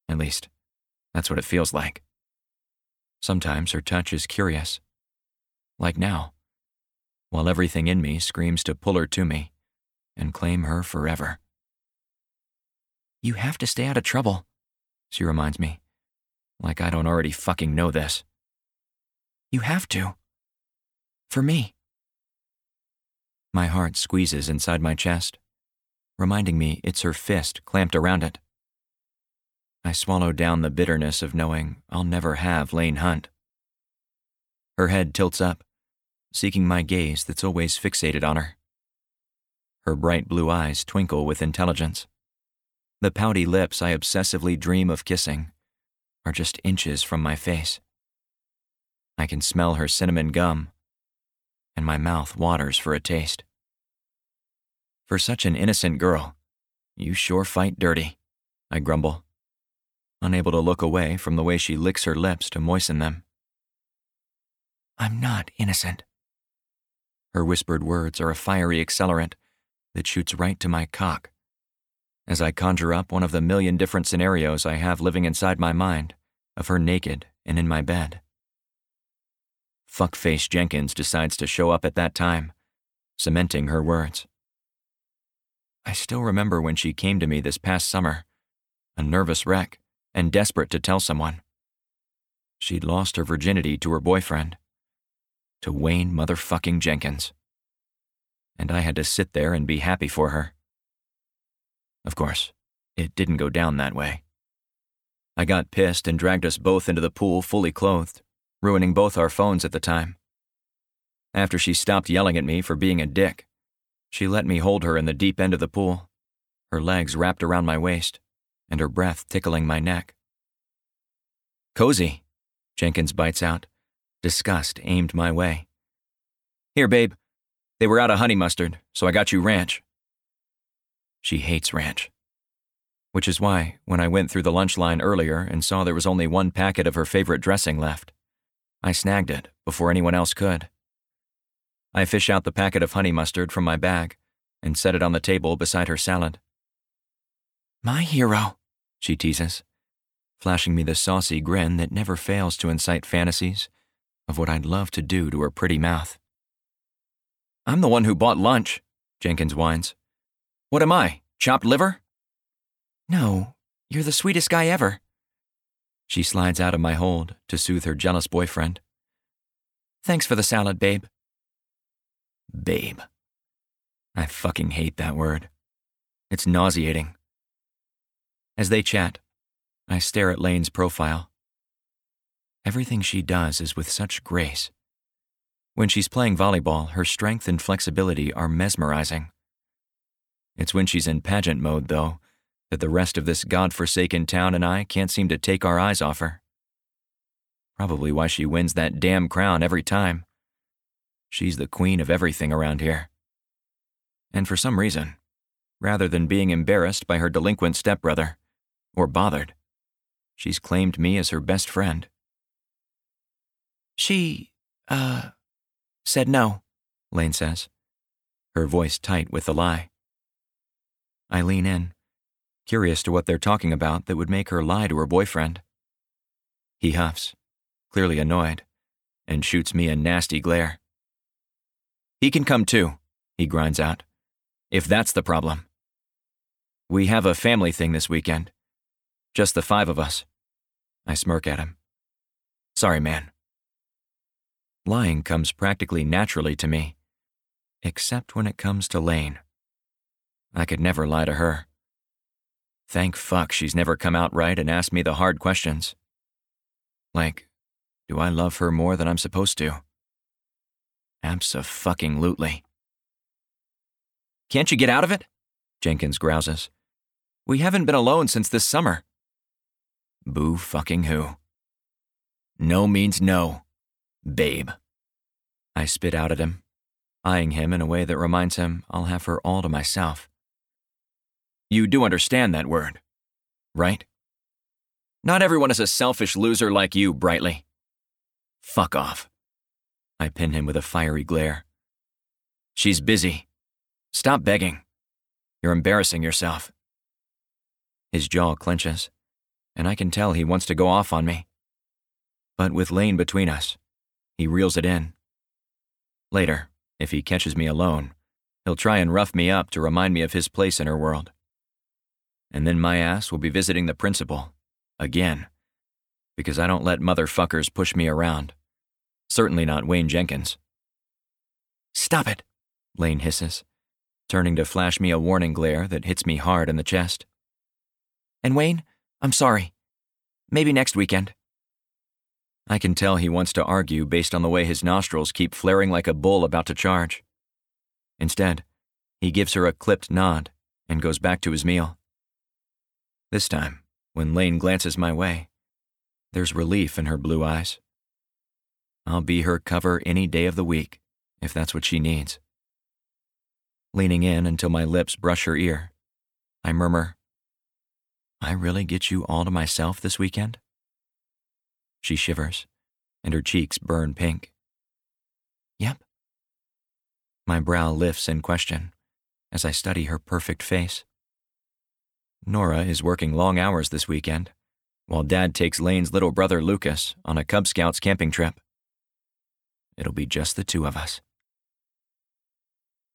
At least, that's what it feels like. Sometimes her touch is curious. Like now, while everything in me screams to pull her to me and claim her forever. You have to stay out of trouble, she reminds me, like I don't already fucking know this. You have to. For me. My heart squeezes inside my chest, reminding me it's her fist clamped around it. I swallow down the bitterness of knowing I'll never have Lane Hunt. Her head tilts up, seeking my gaze that's always fixated on her. Her bright blue eyes twinkle with intelligence. The pouty lips I obsessively dream of kissing are just inches from my face. I can smell her cinnamon gum, and my mouth waters for a taste. For such an innocent girl, you sure fight dirty, I grumble, unable to look away from the way she licks her lips to moisten them. I'm not innocent. Her whispered words are a fiery accelerant that shoots right to my cock, as I conjure up one of the million different scenarios I have living inside my mind of her naked and in my bed. Fuckface Jenkins decides to show up at that time, cementing her words. I still remember when she came to me this past summer, a nervous wreck and desperate to tell someone. She'd lost her virginity to her boyfriend, to Wayne motherfucking Jenkins. And I had to sit there and be happy for her. Of course, it didn't go down that way. I got pissed and dragged us both into the pool fully clothed, ruining both our phones at the time. After she stopped yelling at me for being a dick, she let me hold her in the deep end of the pool, her legs wrapped around my waist, and her breath tickling my neck. "Cozy," Jenkins bites out, disgust aimed my way. "Here, babe, they were out of honey mustard, so I got you ranch." She hates ranch. Which is why, when I went through the lunch line earlier and saw there was only one packet of her favorite dressing left, I snagged it before anyone else could. I fish out the packet of honey mustard from my bag and set it on the table beside her salad. "My hero," she teases, flashing me the saucy grin that never fails to incite fantasies of what I'd love to do to her pretty mouth. "I'm the one who bought lunch," Jenkins whines. "What am I, chopped liver?" "No, you're the sweetest guy ever." She slides out of my hold to soothe her jealous boyfriend. "Thanks for the salad, babe." Babe. I fucking hate that word. It's nauseating. As they chat, I stare at Lane's profile. Everything she does is with such grace. When she's playing volleyball, her strength and flexibility are mesmerizing. It's when she's in pageant mode, though, that the rest of this godforsaken town and I can't seem to take our eyes off her. Probably why she wins that damn crown every time. She's the queen of everything around here. And for some reason, rather than being embarrassed by her delinquent stepbrother, or bothered, she's claimed me as her best friend. "She, uh, said no," Lane says, her voice tight with the lie. I lean in, curious to what they're talking about that would make her lie to her boyfriend. He huffs, clearly annoyed, and shoots me a nasty glare. "He can come too," he grinds out, "if that's the problem. We have a family thing this weekend. Just the five of us." I smirk at him. "Sorry, man." Lying comes practically naturally to me, except when it comes to Lane. I could never lie to her. Thank fuck she's never come out right and asked me the hard questions. Like, do I love her more than I'm supposed to? Abso-fucking-lutely. "Can't you get out of it?" Jenkins grouses. "We haven't been alone since this summer." Boo-fucking-who. No means no, babe. I spit out at him, eyeing him in a way that reminds him I'll have her all to myself. "You do understand that word, right? Not everyone is a selfish loser like you, Brightly. Fuck off." I pin him with a fiery glare. "She's busy. Stop begging. You're embarrassing yourself." His jaw clenches, and I can tell he wants to go off on me. But with Lane between us, he reels it in. Later, if he catches me alone, he'll try and rough me up to remind me of his place in her world. And then my ass will be visiting the principal, again, because I don't let motherfuckers push me around. Certainly not Wayne Jenkins. "Stop it," Lane hisses, turning to flash me a warning glare that hits me hard in the chest. "And Wayne, I'm sorry. Maybe next weekend." I can tell he wants to argue based on the way his nostrils keep flaring like a bull about to charge. Instead, he gives her a clipped nod and goes back to his meal. This time, when Lane glances my way, there's relief in her blue eyes. I'll be her cover any day of the week, if that's what she needs. Leaning in until my lips brush her ear, I murmur, "I really get you all to myself this weekend?" She shivers, and her cheeks burn pink. "Yep." My brow lifts in question as I study her perfect face. Nora is working long hours this weekend, while Dad takes Lane's little brother Lucas on a Cub Scouts camping trip. It'll be just the two of us.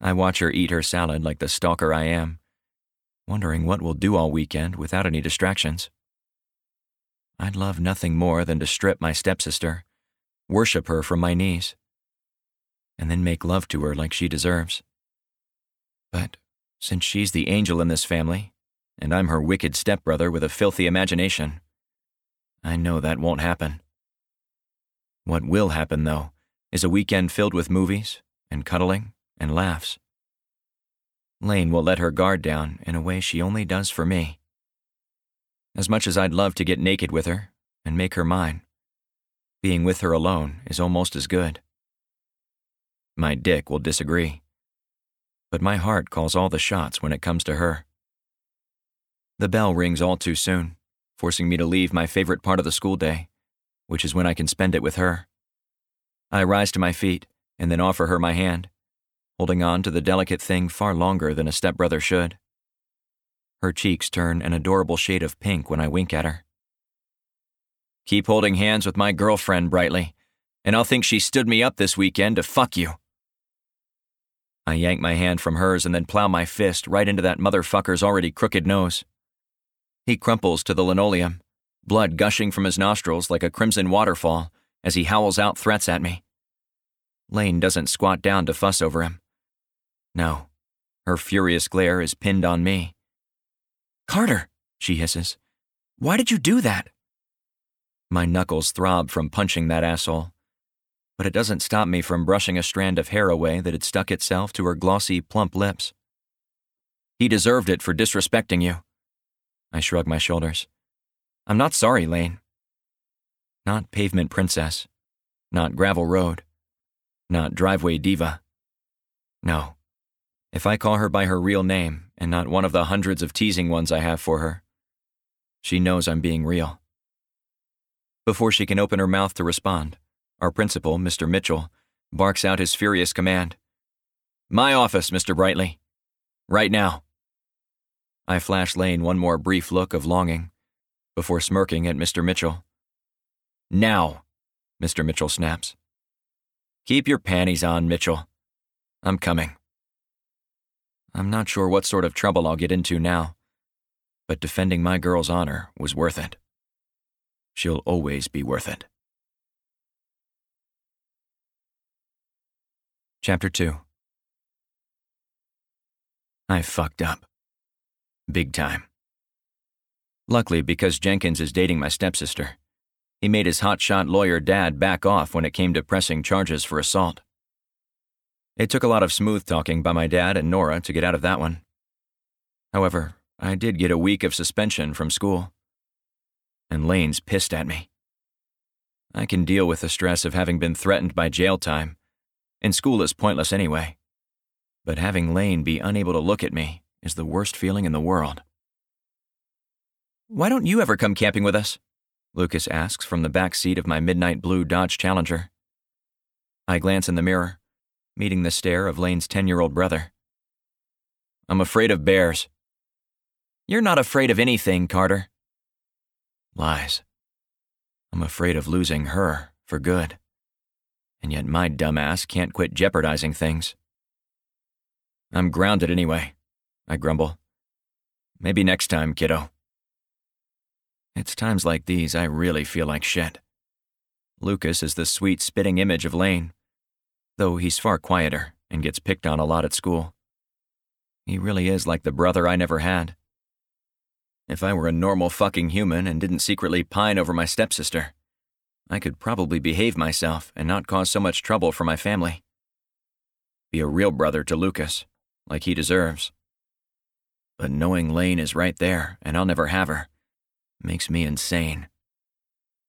I watch her eat her salad like the stalker I am, wondering what we'll do all weekend without any distractions. I'd love nothing more than to strip my stepsister, worship her from my knees, and then make love to her like she deserves. But since she's the angel in this family, and I'm her wicked stepbrother with a filthy imagination, I know that won't happen. What will happen, though, is a weekend filled with movies and cuddling and laughs. Lane will let her guard down in a way she only does for me. As much as I'd love to get naked with her and make her mine, being with her alone is almost as good. My dick will disagree, but my heart calls all the shots when it comes to her. The bell rings all too soon, forcing me to leave my favorite part of the school day, which is when I can spend it with her. I rise to my feet and then offer her my hand, holding on to the delicate thing far longer than a stepbrother should. Her cheeks turn an adorable shade of pink when I wink at her. Keep holding hands with my girlfriend, Brightly, and I'll think she stood me up this weekend to fuck you. I yank my hand from hers and then plow my fist right into that motherfucker's already crooked nose. He crumples to the linoleum, blood gushing from his nostrils like a crimson waterfall as he howls out threats at me. Lane doesn't squat down to fuss over him. No, her furious glare is pinned on me. "Carter," she hisses, "why did you do that?" My knuckles throb from punching that asshole, but it doesn't stop me from brushing a strand of hair away that had stuck itself to her glossy, plump lips. "He deserved it for disrespecting you." I shrug my shoulders. "I'm not sorry, Lane." Not pavement princess. Not gravel road. Not driveway diva. No. If I call her by her real name and not one of the hundreds of teasing ones I have for her, she knows I'm being real. Before she can open her mouth to respond, our principal, Mister Mitchell, barks out his furious command. "My office, Mister Brightly. Right now." I flash Lane one more brief look of longing before smirking at Mister Mitchell. "Now," Mister Mitchell snaps. "Keep your panties on, Mitchell. I'm coming." I'm not sure what sort of trouble I'll get into now, but defending my girl's honor was worth it. She'll always be worth it. Chapter two. I fucked up. Big time. Luckily, because Jenkins is dating my stepsister, he made his hotshot lawyer dad back off when it came to pressing charges for assault. It took a lot of smooth talking by my dad and Nora to get out of that one. However, I did get a week of suspension from school. And Lane's pissed at me. I can deal with the stress of having been threatened by jail time, and school is pointless anyway. But having Lane be unable to look at me is the worst feeling in the world. "Why don't you ever come camping with us?" Lucas asks from the back seat of my midnight blue Dodge Challenger. I glance in the mirror, meeting the stare of Lane's ten-year-old brother. "I'm afraid of bears." "You're not afraid of anything, Carter." Lies. I'm afraid of losing her for good. And yet my dumbass can't quit jeopardizing things. "I'm grounded anyway," I grumble. "Maybe next time, kiddo." It's times like these I really feel like shit. Lucas is the sweet, spitting image of Lane, though he's far quieter and gets picked on a lot at school. He really is like the brother I never had. If I were a normal fucking human and didn't secretly pine over my stepsister, I could probably behave myself and not cause so much trouble for my family. Be a real brother to Lucas, like he deserves. But knowing Lane is right there and I'll never have her makes me insane.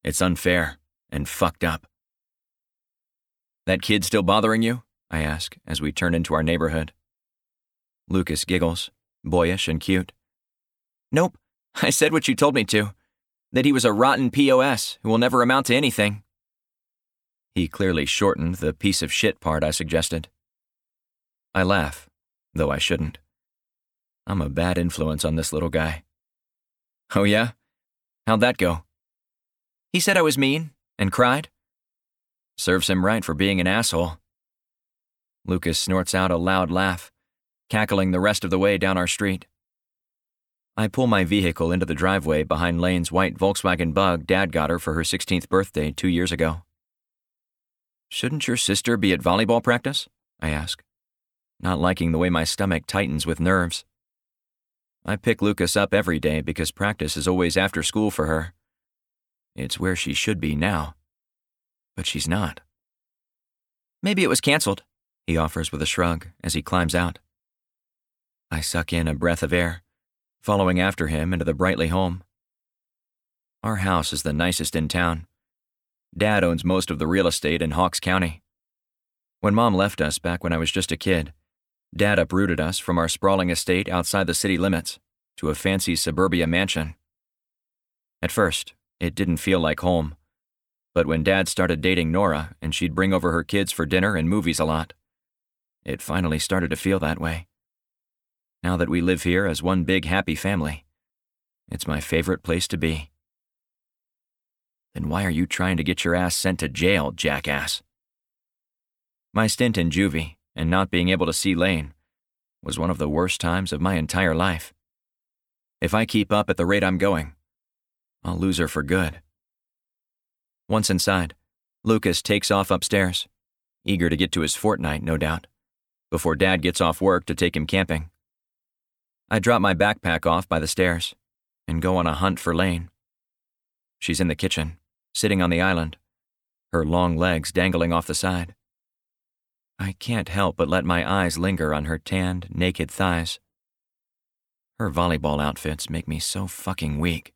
It's unfair and fucked up. "That kid still bothering you?" I ask as we turn into our neighborhood. Lucas giggles, boyish and cute. "Nope, I said what you told me to, that he was a rotten P O S who will never amount to anything." He clearly shortened the piece of shit part I suggested. I laugh, though I shouldn't. I'm a bad influence on this little guy. "Oh yeah? How'd that go?" "He said I was mean, and cried." "Serves him right for being an asshole." Lucas snorts out a loud laugh, cackling the rest of the way down our street. I pull my vehicle into the driveway behind Lane's white Volkswagen Bug Dad got her for her sixteenth birthday two years ago. Shouldn't your sister be at volleyball practice? I ask, not liking the way my stomach tightens with nerves. I pick Lucas up every day because practice is always after school for her. It's where she should be now. But she's not. Maybe it was canceled, he offers with a shrug as he climbs out. I suck in a breath of air, following after him into the Brightly home. Our house is the nicest in town. Dad owns most of the real estate in Hawks County. When Mom left us back when I was just a kid, Dad uprooted us from our sprawling estate outside the city limits to a fancy suburbia mansion. At first, it didn't feel like home, but when Dad started dating Nora and she'd bring over her kids for dinner and movies a lot, it finally started to feel that way. Now that we live here as one big happy family, it's my favorite place to be. Then why are you trying to get your ass sent to jail, jackass? My stint in juvie and not being able to see Lane was one of the worst times of my entire life. If I keep up at the rate I'm going, I'll lose her for good. Once inside, Lucas takes off upstairs, eager to get to his fortnight, no doubt, before Dad gets off work to take him camping. I drop my backpack off by the stairs and go on a hunt for Lane. She's in the kitchen, sitting on the island, her long legs dangling off the side. I can't help but let my eyes linger on her tanned, naked thighs. Her volleyball outfits make me so fucking weak.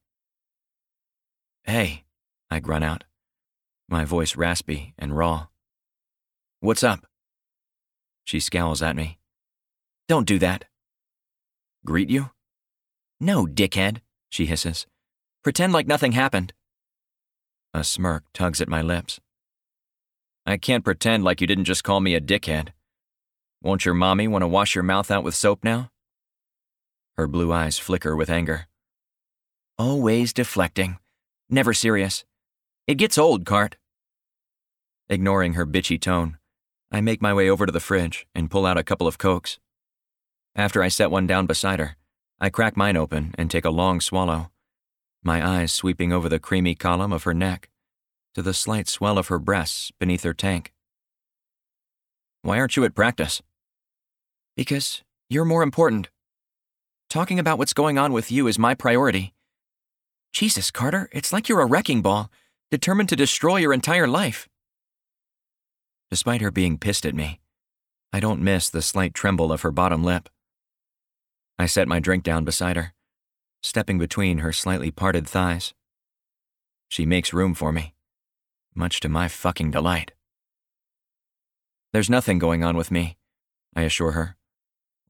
Hey, I grunt out, my voice raspy and raw. What's up? She scowls at me. Don't do that. Greet you? No, dickhead, she hisses. Pretend like nothing happened. A smirk tugs at my lips. I can't pretend like you didn't just call me a dickhead. Won't your mommy want to wash your mouth out with soap now? Her blue eyes flicker with anger. Always deflecting. Never serious. It gets old, Cart. Ignoring her bitchy tone, I make my way over to the fridge and pull out a couple of Cokes. After I set one down beside her, I crack mine open and take a long swallow, my eyes sweeping over the creamy column of her neck to the slight swell of her breasts beneath her tank. Why aren't you at practice? Because you're more important. Talking about what's going on with you is my priority. Jesus, Carter, it's like you're a wrecking ball, determined to destroy your entire life. Despite her being pissed at me, I don't miss the slight tremble of her bottom lip. I set my drink down beside her, stepping between her slightly parted thighs. She makes room for me, much to my fucking delight. There's nothing going on with me, I assure her,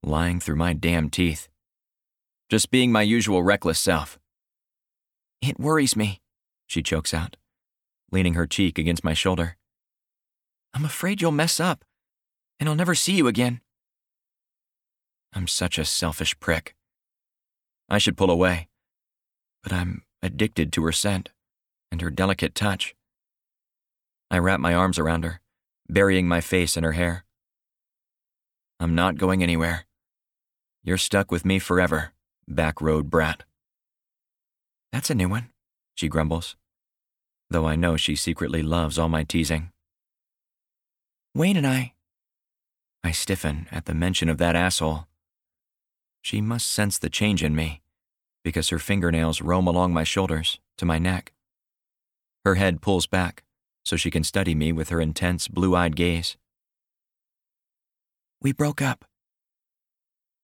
lying through my damn teeth. Just being my usual reckless self. It worries me, she chokes out, leaning her cheek against my shoulder. I'm afraid you'll mess up, and I'll never see you again. I'm such a selfish prick. I should pull away, but I'm addicted to her scent and her delicate touch. I wrap my arms around her, burying my face in her hair. I'm not going anywhere. You're stuck with me forever, back road brat. That's a new one, she grumbles, though I know she secretly loves all my teasing. Wayne and I... I stiffen at the mention of that asshole. She must sense the change in me, because her fingernails roam along my shoulders to my neck. Her head pulls back, so she can study me with her intense blue-eyed gaze. We broke up.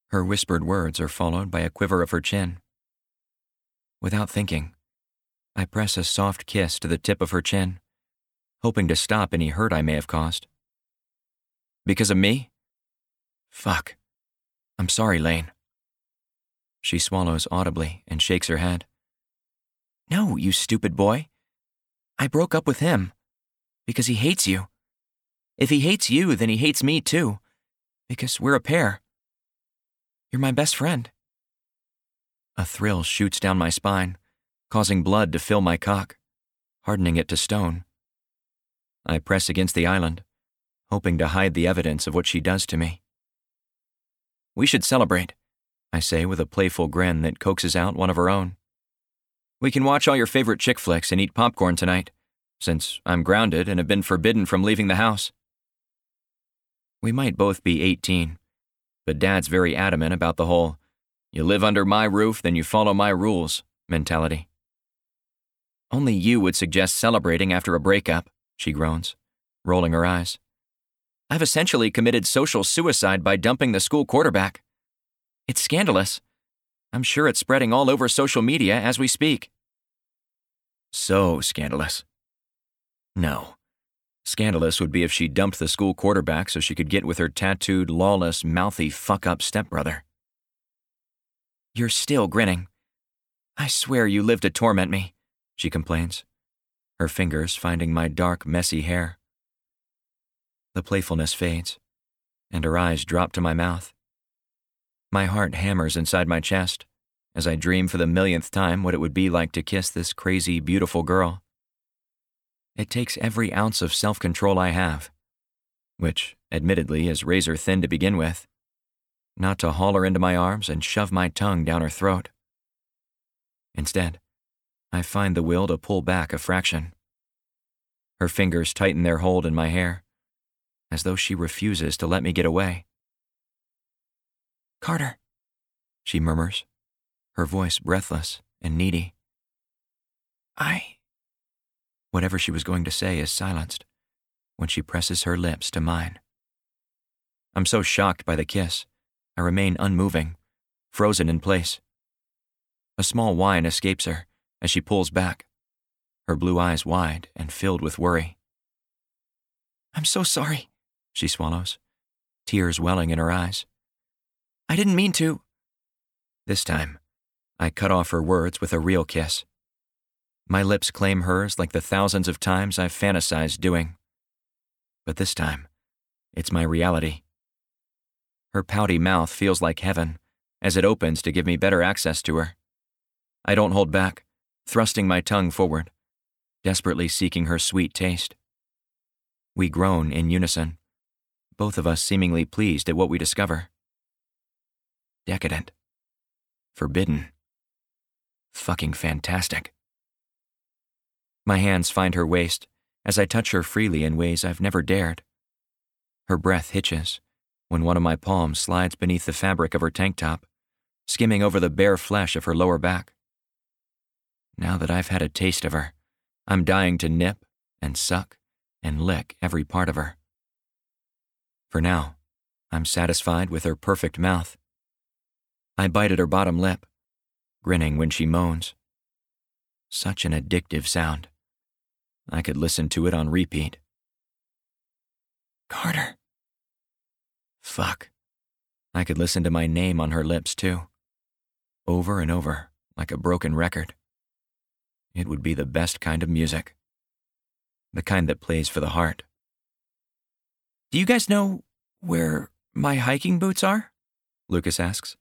Her whispered words are followed by a quiver of her chin. Without thinking, I press a soft kiss to the tip of her chin, hoping to stop any hurt I may have caused. Because of me? Fuck. I'm sorry, Lane. She swallows audibly and shakes her head. No, you stupid boy. I broke up with him because he hates you. If he hates you, then he hates me too, because we're a pair. You're my best friend. A thrill shoots down my spine, causing blood to fill my cock, hardening it to stone. I press against the island, hoping to hide the evidence of what she does to me. We should celebrate, I say with a playful grin that coaxes out one of her own. We can watch all your favorite chick flicks and eat popcorn tonight, since I'm grounded and have been forbidden from leaving the house. We might both be eighteen, but Dad's very adamant about the whole "you live under my roof, then you follow my rules" mentality. "Only you would suggest celebrating after a breakup," she groans, rolling her eyes. "I've essentially committed social suicide by dumping the school quarterback. It's scandalous. I'm sure it's spreading all over social media as we speak." So scandalous. No. Scandalous would be if she dumped the school quarterback so she could get with her tattooed, lawless, mouthy, fuck-up stepbrother. "You're still grinning. I swear you live to torment me," she complains, her fingers finding my dark, messy hair. The playfulness fades, and her eyes drop to my mouth. My heart hammers inside my chest as I dream for the millionth time what it would be like to kiss this crazy, beautiful girl. It takes every ounce of self-control I have, which, admittedly, is razor thin to begin with, not to haul her into my arms and shove my tongue down her throat. Instead, I find the will to pull back a fraction. Her fingers tighten their hold in my hair, as though she refuses to let me get away. "Carter," she murmurs, her voice breathless and needy. "I..." Whatever she was going to say is silenced when she presses her lips to mine. I'm so shocked by the kiss, I remain unmoving, frozen in place. A small whine escapes her as she pulls back, her blue eyes wide and filled with worry. "I'm so sorry," she swallows, tears welling in her eyes. "I didn't mean to." This time, I cut off her words with a real kiss. My lips claim hers like the thousands of times I've fantasized doing. But this time, it's my reality. Her pouty mouth feels like heaven as it opens to give me better access to her. I don't hold back, thrusting my tongue forward, desperately seeking her sweet taste. We groan in unison, both of us seemingly pleased at what we discover. Decadent. Forbidden. Fucking fantastic. My hands find her waist as I touch her freely in ways I've never dared. Her breath hitches when one of my palms slides beneath the fabric of her tank top, skimming over the bare flesh of her lower back. Now that I've had a taste of her, I'm dying to nip and suck and lick every part of her. For now, I'm satisfied with her perfect mouth. I bite at her bottom lip, grinning when she moans. Such an addictive sound. I could listen to it on repeat. "Carter." Fuck. I could listen to my name on her lips, too. Over and over, like a broken record. It would be the best kind of music. The kind that plays for the heart. "Do you guys know where my hiking boots are?" Lucas asks,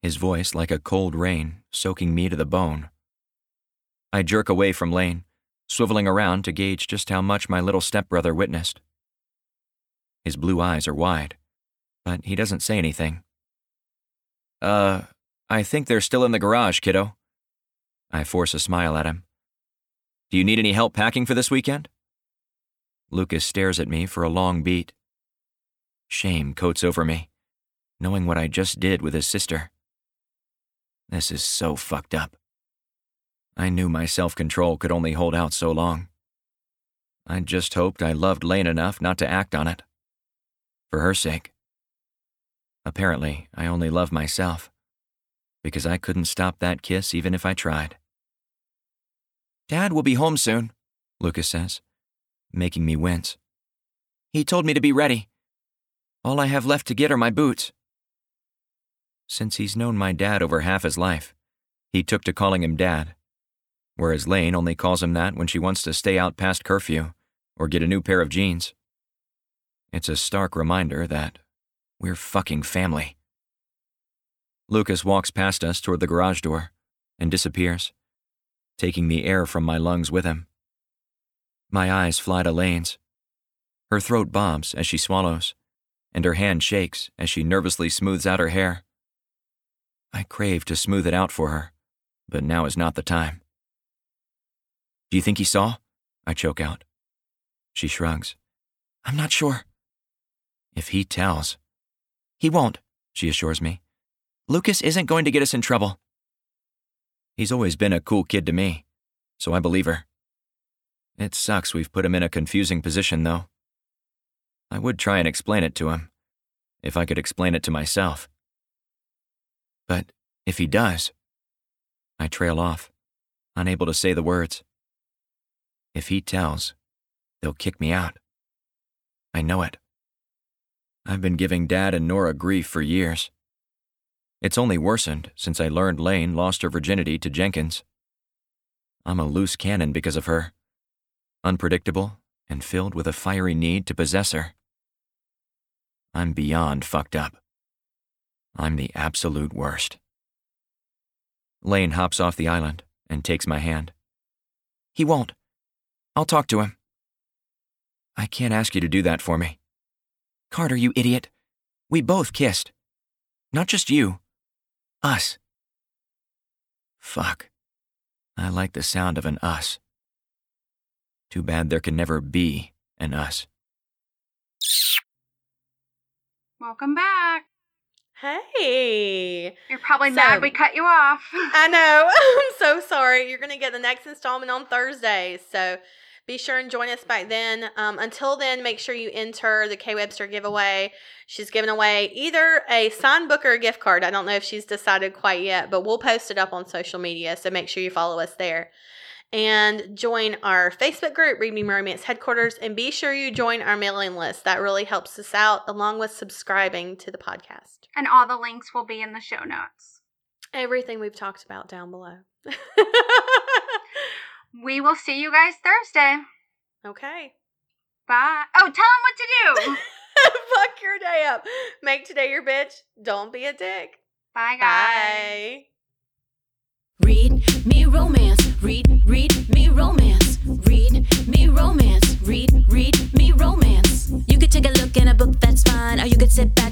his voice like a cold rain soaking me to the bone. I jerk away from Lane, swiveling around to gauge just how much my little stepbrother witnessed. His blue eyes are wide, but he doesn't say anything. Uh, "I think they're still in the garage, kiddo." I force a smile at him. "Do you need any help packing for this weekend?" Lucas stares at me for a long beat. Shame coats over me, knowing what I just did with his sister. This is so fucked up. I knew my self-control could only hold out so long. I just hoped I loved Lane enough not to act on it. For her sake. Apparently, I only love myself, because I couldn't stop that kiss even if I tried. "Dad will be home soon," Lucas says, making me wince. "He told me to be ready. All I have left to get are my boots." Since he's known my dad over half his life, he took to calling him Dad, whereas Lane only calls him that when she wants to stay out past curfew or get a new pair of jeans. It's a stark reminder that we're fucking family. Lucas walks past us toward the garage door and disappears, taking the air from my lungs with him. My eyes fly to Lane's. Her throat bobs as she swallows, and her hand shakes as she nervously smooths out her hair. I crave to smooth it out for her, but now is not the time. "Do you think he saw?" I choke out. She shrugs. I'm not sure. If he tells. He won't, she assures me. Lucas isn't going to get us in trouble. He's always been a cool kid to me, so I believe her. It sucks we've put him in a confusing position, though. I would try and explain it to him, if I could explain it to myself. But if he does, I trail off, unable to say the words. If he tells, they'll kick me out. I know it. I've been giving Dad and Nora grief for years. It's only worsened since I learned Lane lost her virginity to Jenkins. I'm a loose cannon because of her, unpredictable and filled with a fiery need to possess her. I'm beyond fucked up. I'm the absolute worst. Lane hops off the island and takes my hand. He won't. I'll talk to him. I can't ask you to do that for me. Carter, you idiot. We both kissed. Not just you. Us. Fuck. I like the sound of an us. Too bad there can never be an us. Welcome back. Hey. You're probably so, mad we cut you off. I know. I'm so sorry. You're going to get the next installment on Thursday. So be sure and join us back then. Um, until then, make sure you enter the Kay Webster giveaway. She's giving away either a signed book or a gift card. I don't know if she's decided quite yet, but we'll post it up on social media. So make sure you follow us there. And join our Facebook group, Read Me Romance Headquarters, and be sure you join our mailing list. That really helps us out, along with subscribing to the podcast. And all the links will be in the show notes. Everything we've talked about down below. We will see you guys Thursday. Okay. Bye. Oh, tell them what to do. Fuck your day up. Make today your bitch. Don't be a dick. Bye, guys. Bye. Read me romance. Read, read me romance. Read me romance. Read, read me romance. You could take a look in a book, that's fine. Or you could sit back.